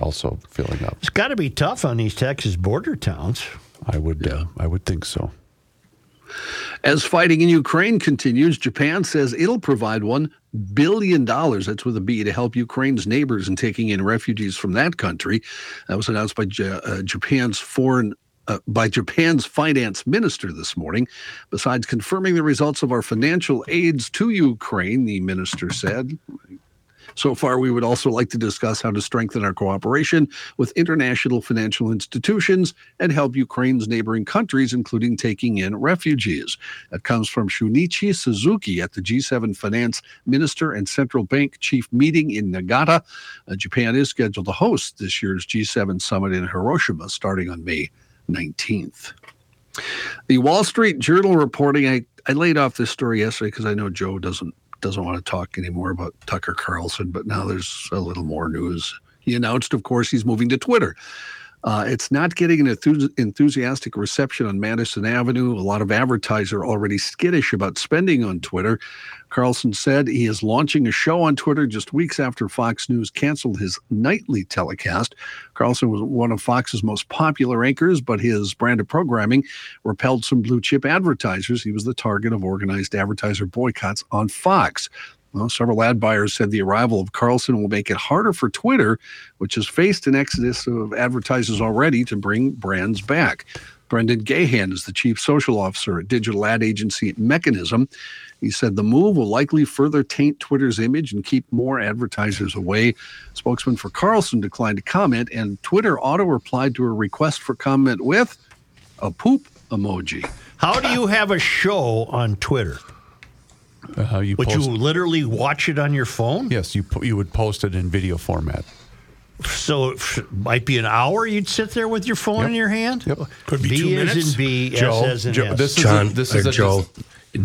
also filling up. It's got to be tough on these Texas border towns. I would think so. As fighting in Ukraine continues, Japan says it'll provide $1 billion, that's with a B, to help Ukraine's neighbors in taking in refugees from that country. That was announced by Japan's finance minister this morning. Besides confirming the results of our financial aids to Ukraine, the minister said, so far, we would also like to discuss how to strengthen our cooperation with international financial institutions and help Ukraine's neighboring countries, including taking in refugees. That comes from Shunichi Suzuki at the G7 Finance Minister and Central Bank Chief meeting in Nagata. Japan is scheduled to host this year's G7 summit in Hiroshima starting on May 19th. The Wall Street Journal reporting, I laid off this story yesterday because I know Joe doesn't want to talk anymore about Tucker Carlson, but now there's a little more news. He announced, of course, he's moving to Twitter. It's not getting an enthusiastic reception on Madison Avenue. A lot of advertisers are already skittish about spending on Twitter. Carlson said he is launching a show on Twitter just weeks after Fox News canceled his nightly telecast. Carlson was one of Fox's most popular anchors, but his brand of programming repelled some blue-chip advertisers. He was the target of organized advertiser boycotts on Fox. Well, several ad buyers said the arrival of Carlson will make it harder for Twitter, which has faced an exodus of advertisers already, to bring brands back. Brendan Gahan is the chief social officer at digital ad agency Mechanism. He said the move will likely further taint Twitter's image and keep more advertisers away. Spokesman for Carlson declined to comment, and Twitter auto-replied to a request for comment with a poop emoji. How do you have a show on Twitter? You literally watch it on your phone? Yes, you would post it in video format. So it might be an hour you'd sit there with your phone in your hand? Yep. Could be 2 minutes. B as in B, Joe, S as in Joe, S. This John, is a, this is a, Joe,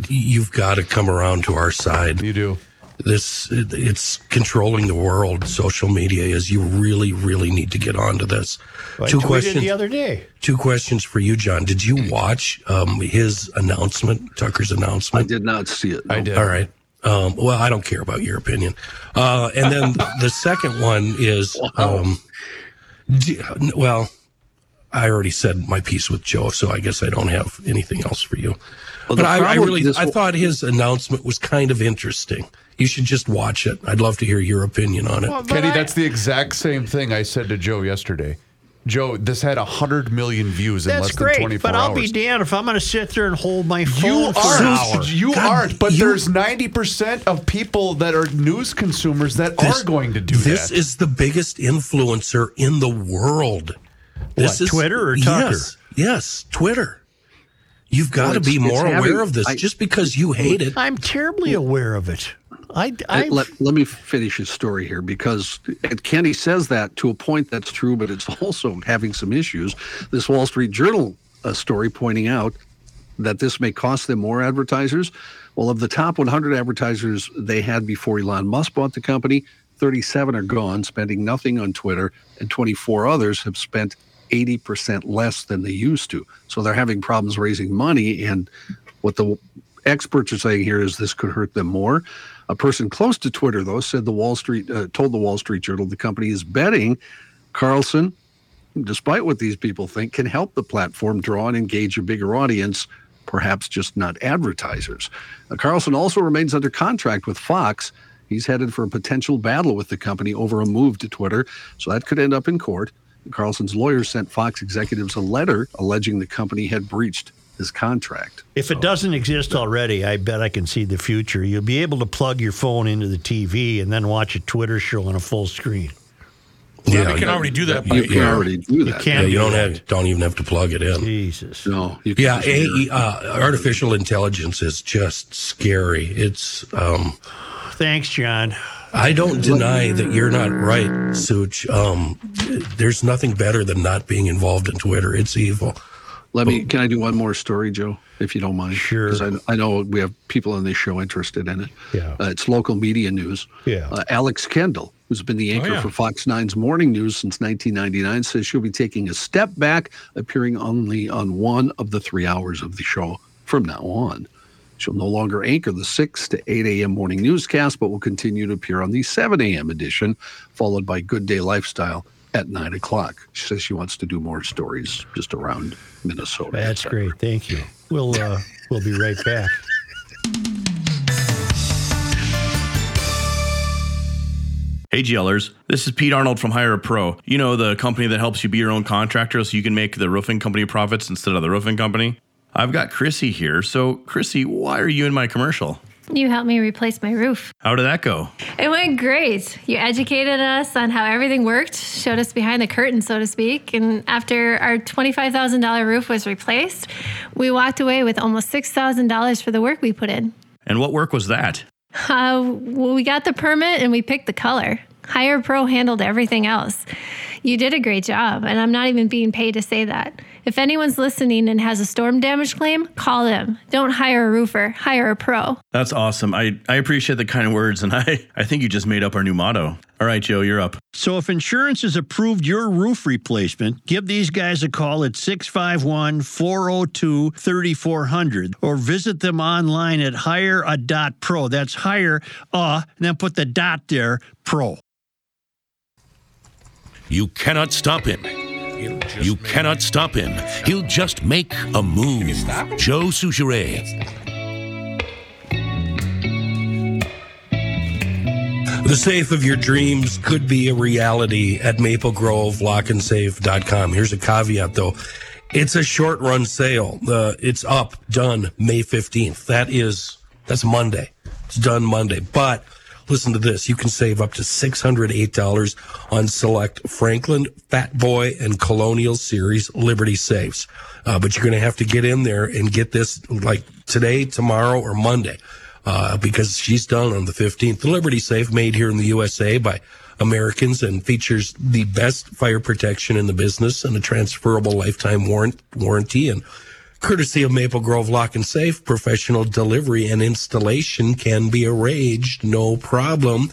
you've got to come around to our side. You do. It's controlling the world. Social media is. You really, really need to get onto this. Well, two questions the other day. Two questions for you, John. Did you watch his announcement, Tucker's announcement? I did not see it. No. I did. All right. Well, I don't care about your opinion. And then the second one is, well, I already said my piece with Joe, so I guess I don't have anything else for you. Well, but I thought his announcement was kind of interesting. You should just watch it. I'd love to hear your opinion on it. Well, Kenny, that's the exact same thing I said to Joe yesterday. Joe, this had 100 million views in less than 24 hours. That's great, but I'll be damned if I'm going to sit there and hold my phone for an hour. You aren't, but there's 90% of people that are news consumers that are going to do that. This is the biggest influencer in the world. This is Twitter or Tucker? Yes, Twitter. You've got to be more aware of this just because you hate it. I'm terribly aware of it. Let me finish his story here, because Kenny says that to a point that's true, but it's also having some issues. This Wall Street Journal story pointing out that this may cost them more advertisers. Well, of the top 100 advertisers they had before Elon Musk bought the company, 37 are gone, spending nothing on Twitter, and 24 others have spent 80% less than they used to. So they're having problems raising money, and what the experts are saying here is this could hurt them more. A person close to Twitter, though, said told the Wall Street Journal the company is betting Carlson, despite what these people think, can help the platform draw and engage a bigger audience, perhaps just not advertisers. Carlson also remains under contract with Fox. He's headed for a potential battle with the company over a move to Twitter, so that could end up in court. Carlson's lawyer sent Fox executives a letter alleging the company had breached his contract. If it doesn't exist already, I bet I can see the future. You'll be able to plug your phone into the TV and then watch a Twitter show on a full screen. Yeah, you can already do that. You can already do that. You don't even have to plug it in. Jesus. No. Artificial intelligence is just scary. It's... Thanks, John. I don't deny that you're not right, Such. There's nothing better than not being involved in Twitter. It's evil. Can I do one more story, Joe, if you don't mind? Sure. Because I know we have people on this show interested in it. Yeah. It's local media news. Yeah. Alex Kendall, who's been the anchor for Fox 9's morning news since 1999, says she'll be taking a step back, appearing only on one of the 3 hours of the show from now on. She'll no longer anchor the 6 to 8 a.m. morning newscast, but will continue to appear on the 7 a.m. edition, followed by Good Day Lifestyle at 9 o'clock. She says she wants to do more stories just around Minnesota. That's great. Thank you. We'll be right back. Hey, GLers, this is Pete Arnold from Hire a Pro. You know, the company that helps you be your own contractor so you can make the roofing company profits instead of the roofing company? I've got Chrissy here. So, Chrissy, why are you in my commercial? You helped me replace my roof. How did that go? It went great. You educated us on how everything worked, showed us behind the curtain, so to speak. And after our $25,000 roof was replaced, we walked away with almost $6,000 for the work we put in. And what work was that? Well, we got the permit and we picked the color. Hire Pro handled everything else. You did a great job, and I'm not even being paid to say that. If anyone's listening and has a storm damage claim, call them. Don't hire a roofer. Hire a pro. That's awesome. I appreciate the kind words, and I think you just made up our new motto. All right, Joe, you're up. So if insurance has approved your roof replacement, give these guys a call at 651-402-3400 or visit them online at hirea.pro. That's hire and then put the dot there, pro. You cannot stop him. You cannot stop him. He'll just make a move. Joe Sushar. The safe of your dreams could be a reality at maplegrovelockandsafe.com. Here's a caveat, though. It's a short-run sale. It's up, done May 15th. That's Monday. It's done Monday. But... listen to this. You can save up to $608 on select Franklin, Fat Boy, and Colonial Series Liberty safes. But you're going to have to get in there and get this like today, tomorrow, or Monday because she's done on the 15th. The Liberty safe, made here in the USA by Americans and features the best fire protection in the business and a transferable lifetime warranty and Courtesy of Maple Grove Lock and Safe, professional delivery and installation can be arranged, no problem.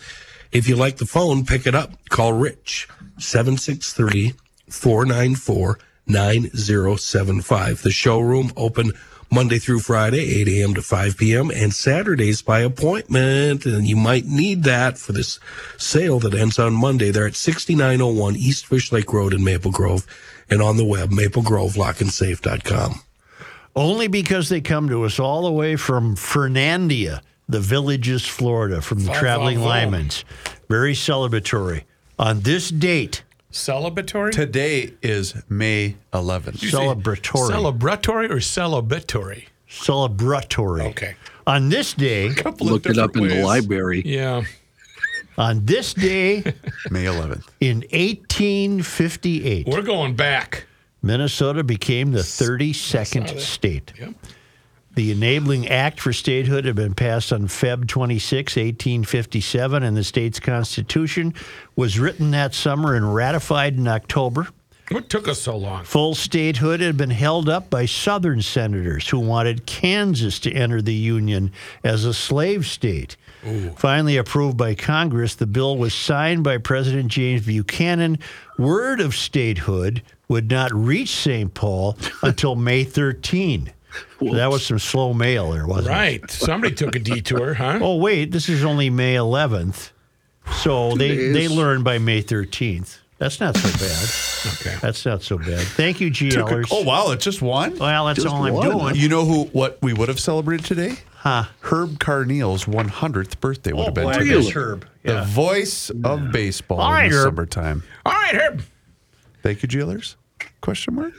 If you like the phone, pick it up. Call Rich, 763-494-9075. The showroom open Monday through Friday, 8 a.m. to 5 p.m., and Saturdays by appointment. And you might need that for this sale that ends on Monday. They're at 6901 East Fish Lake Road in Maple Grove, and on the web, maplegrovelockandsafe.com. Only because they come to us all the way from Fernandina, the Villages, Florida, from the Traveling Lyman's. Very celebratory. On this date... Celebratory? Today is May 11th. Celebratory. Celebratory or celebratory? Celebratory. Okay. On this day... Look it up in the library. Yeah. On this day... May 11th. In 1858... We're going back. Minnesota became the 32nd state. Yep. The Enabling Act for Statehood had been passed on Feb 26, 1857, and the state's constitution was written that summer and ratified in October. What took us so long? Full statehood had been held up by Southern senators who wanted Kansas to enter the Union as a slave state. Ooh. Finally approved by Congress, the bill was signed by President James Buchanan. Word of statehood would not reach St. Paul until May 13. So that was some slow mail there, wasn't it? Right. Somebody took a detour, huh? Oh, wait. This is only May 11th. So they learned by May 13th. That's not so bad. Okay. That's not so bad. Thank you, GLers. Oh, wow. It's just one? Well, that's just all I'm doing. You know what we would have celebrated today? Huh. Herb Carneal's 100th birthday would have been today. Where is Herb? Yeah. The voice of baseball in the summertime. All right, Herb. Thank you, GLers. Question mark?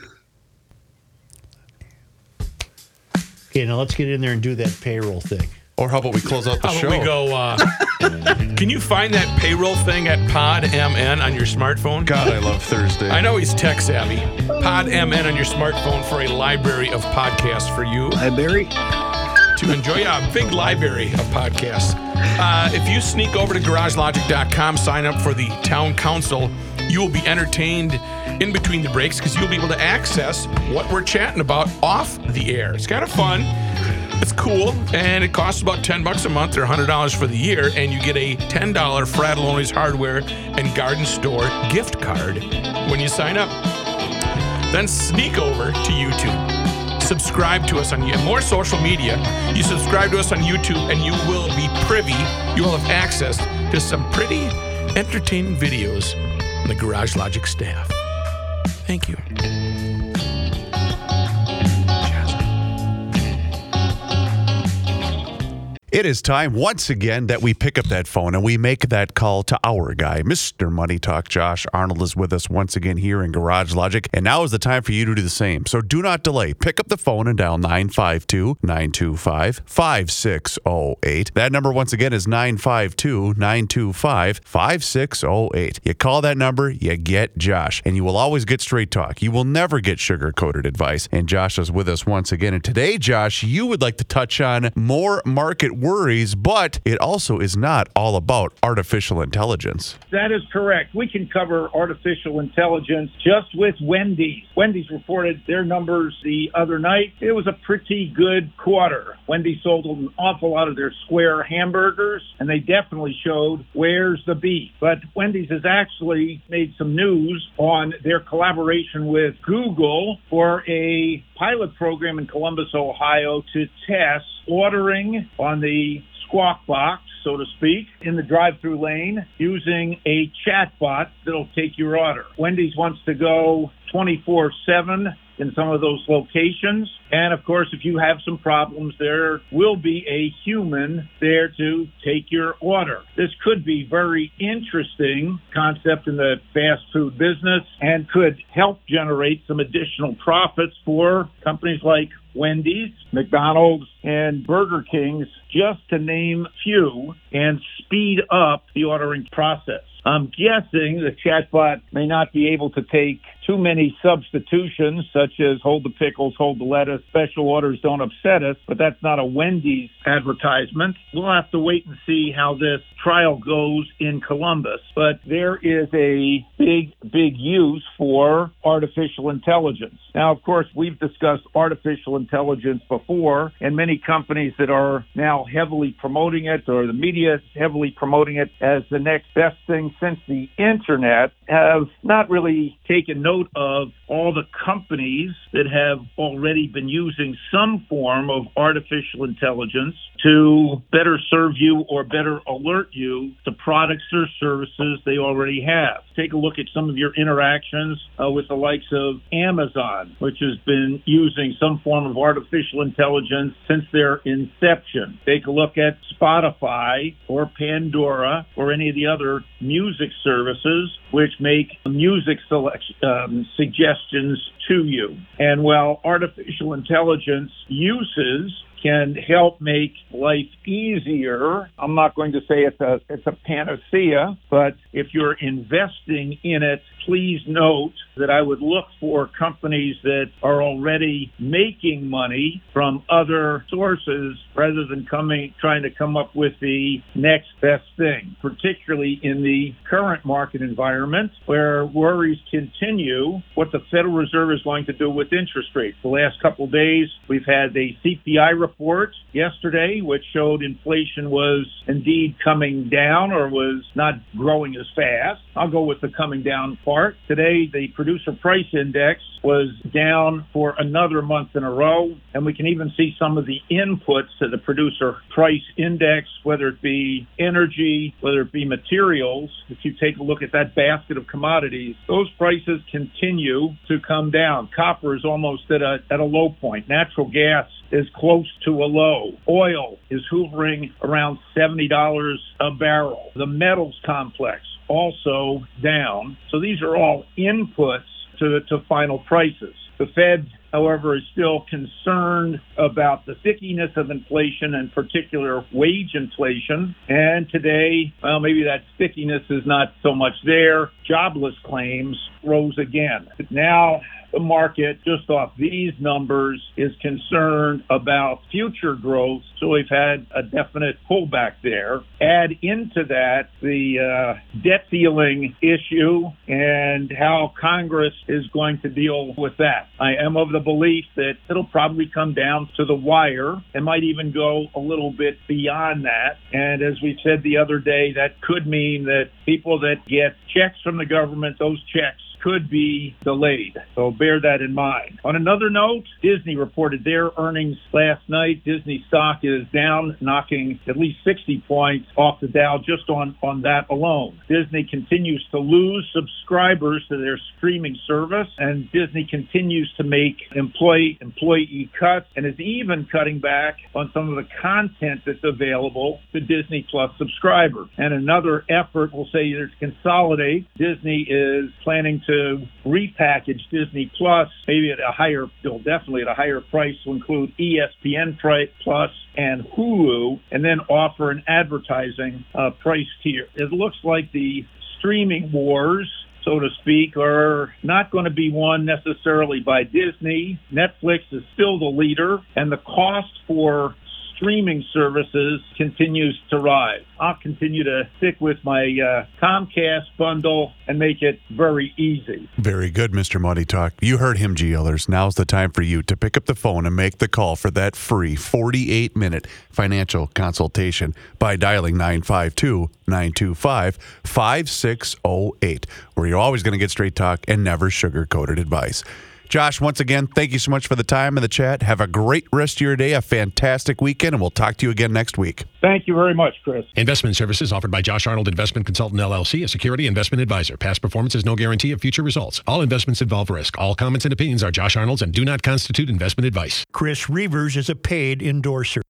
Okay, now let's get in there and do that payroll thing. Or how about we close out the show? How about we go, can you find that payroll thing at PodMN on your smartphone? God, I love Thursday. I know he's tech savvy. PodMN on your smartphone for a library of podcasts for you. Library? To enjoy a big library of podcasts. If you sneak over to GarageLogic.com, sign up for the Town Council, you will be entertained in between the breaks because you'll be able to access what we're chatting about off the air. It's kind of fun. It's cool. And it costs about $10 a month or $100 for the year. And you get a $10 Fratalone's Hardware and Garden Store gift card when you sign up. Then sneak over to YouTube. Subscribe to us on more social media. You subscribe to us on YouTube and you will be privy. You will have access to some pretty entertaining videos from the Garage Logic staff. Thank you. It is time once again that we pick up that phone and we make that call to our guy, Mr. Money Talk. Josh Arnold is with us once again here in Garage Logic, and now is the time for you to do the same. So do not delay. Pick up the phone and dial 952-925-5608. That number once again is 952-925-5608. You call that number, you get Josh, and you will always get straight talk. You will never get sugar-coated advice, and Josh is with us once again. And today, Josh, you would like to touch on more market worries, but it also is not all about artificial intelligence. That is correct. We can cover artificial intelligence just with Wendy's. Wendy's reported their numbers the other night. It was a pretty good quarter. Wendy's sold an awful lot of their square hamburgers, and they definitely showed where's the beef. But Wendy's has actually made some news on their collaboration with Google for a pilot program in Columbus, Ohio to test ordering on the Squawk Box, so to speak, in the drive-through lane using a chatbot that'll take your order. Wendy's wants to go 24/7 in some of those locations. And, of course, if you have some problems, there will be a human there to take your order. This could be very interesting concept in the fast food business and could help generate some additional profits for companies like Wendy's, McDonald's, and Burger King's, just to name a few, and speed up the ordering process. I'm guessing the chatbot may not be able to take too many substitutions, such as hold the pickles, hold the lettuce, special orders don't upset us, but that's not a Wendy's advertisement. We'll have to wait and see how this trial goes in Columbus. But there is a big, big use for artificial intelligence. Now, of course, we've discussed artificial intelligence before, and many companies that are now heavily promoting it, or the media is heavily promoting it as the next best thing since the internet, have not really taken note of all the companies that have already been using some form of artificial intelligence to better serve you or better alert you to products or services they already have. Take a look at some of your interactions with the likes of Amazon, which has been using some form of artificial intelligence since their inception. Take a look at Spotify or Pandora or any of the other music services which make music suggestions to you. And while artificial intelligence uses can help make life easier, I'm not going to say it's a panacea, but if you're investing in it, please note that I would look for companies that are already making money from other sources rather than trying to come up with the next best thing, particularly in the current market environment where worries continue what the Federal Reserve is going to do with interest rates. The last couple of days, we've had a CPI report yesterday, which showed inflation was indeed coming down or was not growing as fast. I'll go with the coming down part. Today, the Producer Price Index was down for another month in a row, and we can even see some of the inputs to the Producer Price Index, whether it be energy, whether it be materials. If you take a look at that basket of commodities, those prices continue to come down. Copper is almost at a low point. Natural gas is close to a low. Oil is hovering around $70 a barrel. The metals complex also down. So these are all inputs to final prices. The Fed, however, is still concerned about the stickiness of inflation, in particular wage inflation. And today, well, maybe that stickiness is not so much there. Jobless claims rose again. Now, the market, just off these numbers, is concerned about future growth, so we've had a definite pullback there. Add into that the debt ceiling issue and how Congress is going to deal with that. I am of the belief that it'll probably come down to the wire and might even go a little bit beyond that. And as we said the other day, that could mean that people that get checks from the government, those checks could be delayed. So bear that in mind. On another note, Disney reported their earnings last night. Disney stock is down, knocking at least 60 points off the Dow just on that alone. Disney continues to lose subscribers to their streaming service, and Disney continues to make employee cuts and is even cutting back on some of the content that's available to Disney Plus subscribers. And another effort, we'll say, either to consolidate. Disney is planning to repackage Disney Plus, maybe definitely at a higher price, to include ESPN Plus and Hulu, and then offer an advertising price tier. It looks like the streaming wars, so to speak, are not going to be won necessarily by Disney. Netflix is still the leader, and the cost for streaming services continues to rise. I'll continue to stick with my Comcast bundle and make it very easy. Very good, Mr. Money Talk. You heard him, GLers. Now's the time for you to pick up the phone and make the call for that free 48-minute financial consultation by dialing 952-925-5608, where you're always going to get straight talk and never sugar-coated advice. Josh, once again, thank you so much for the time and the chat. Have a great rest of your day, a fantastic weekend, and we'll talk to you again next week. Thank you very much, Chris. Investment services offered by Josh Arnold Investment Consultant, LLC, a security investment advisor. Past performance is no guarantee of future results. All investments involve risk. All comments and opinions are Josh Arnold's and do not constitute investment advice. Chris Reavers is a paid endorser.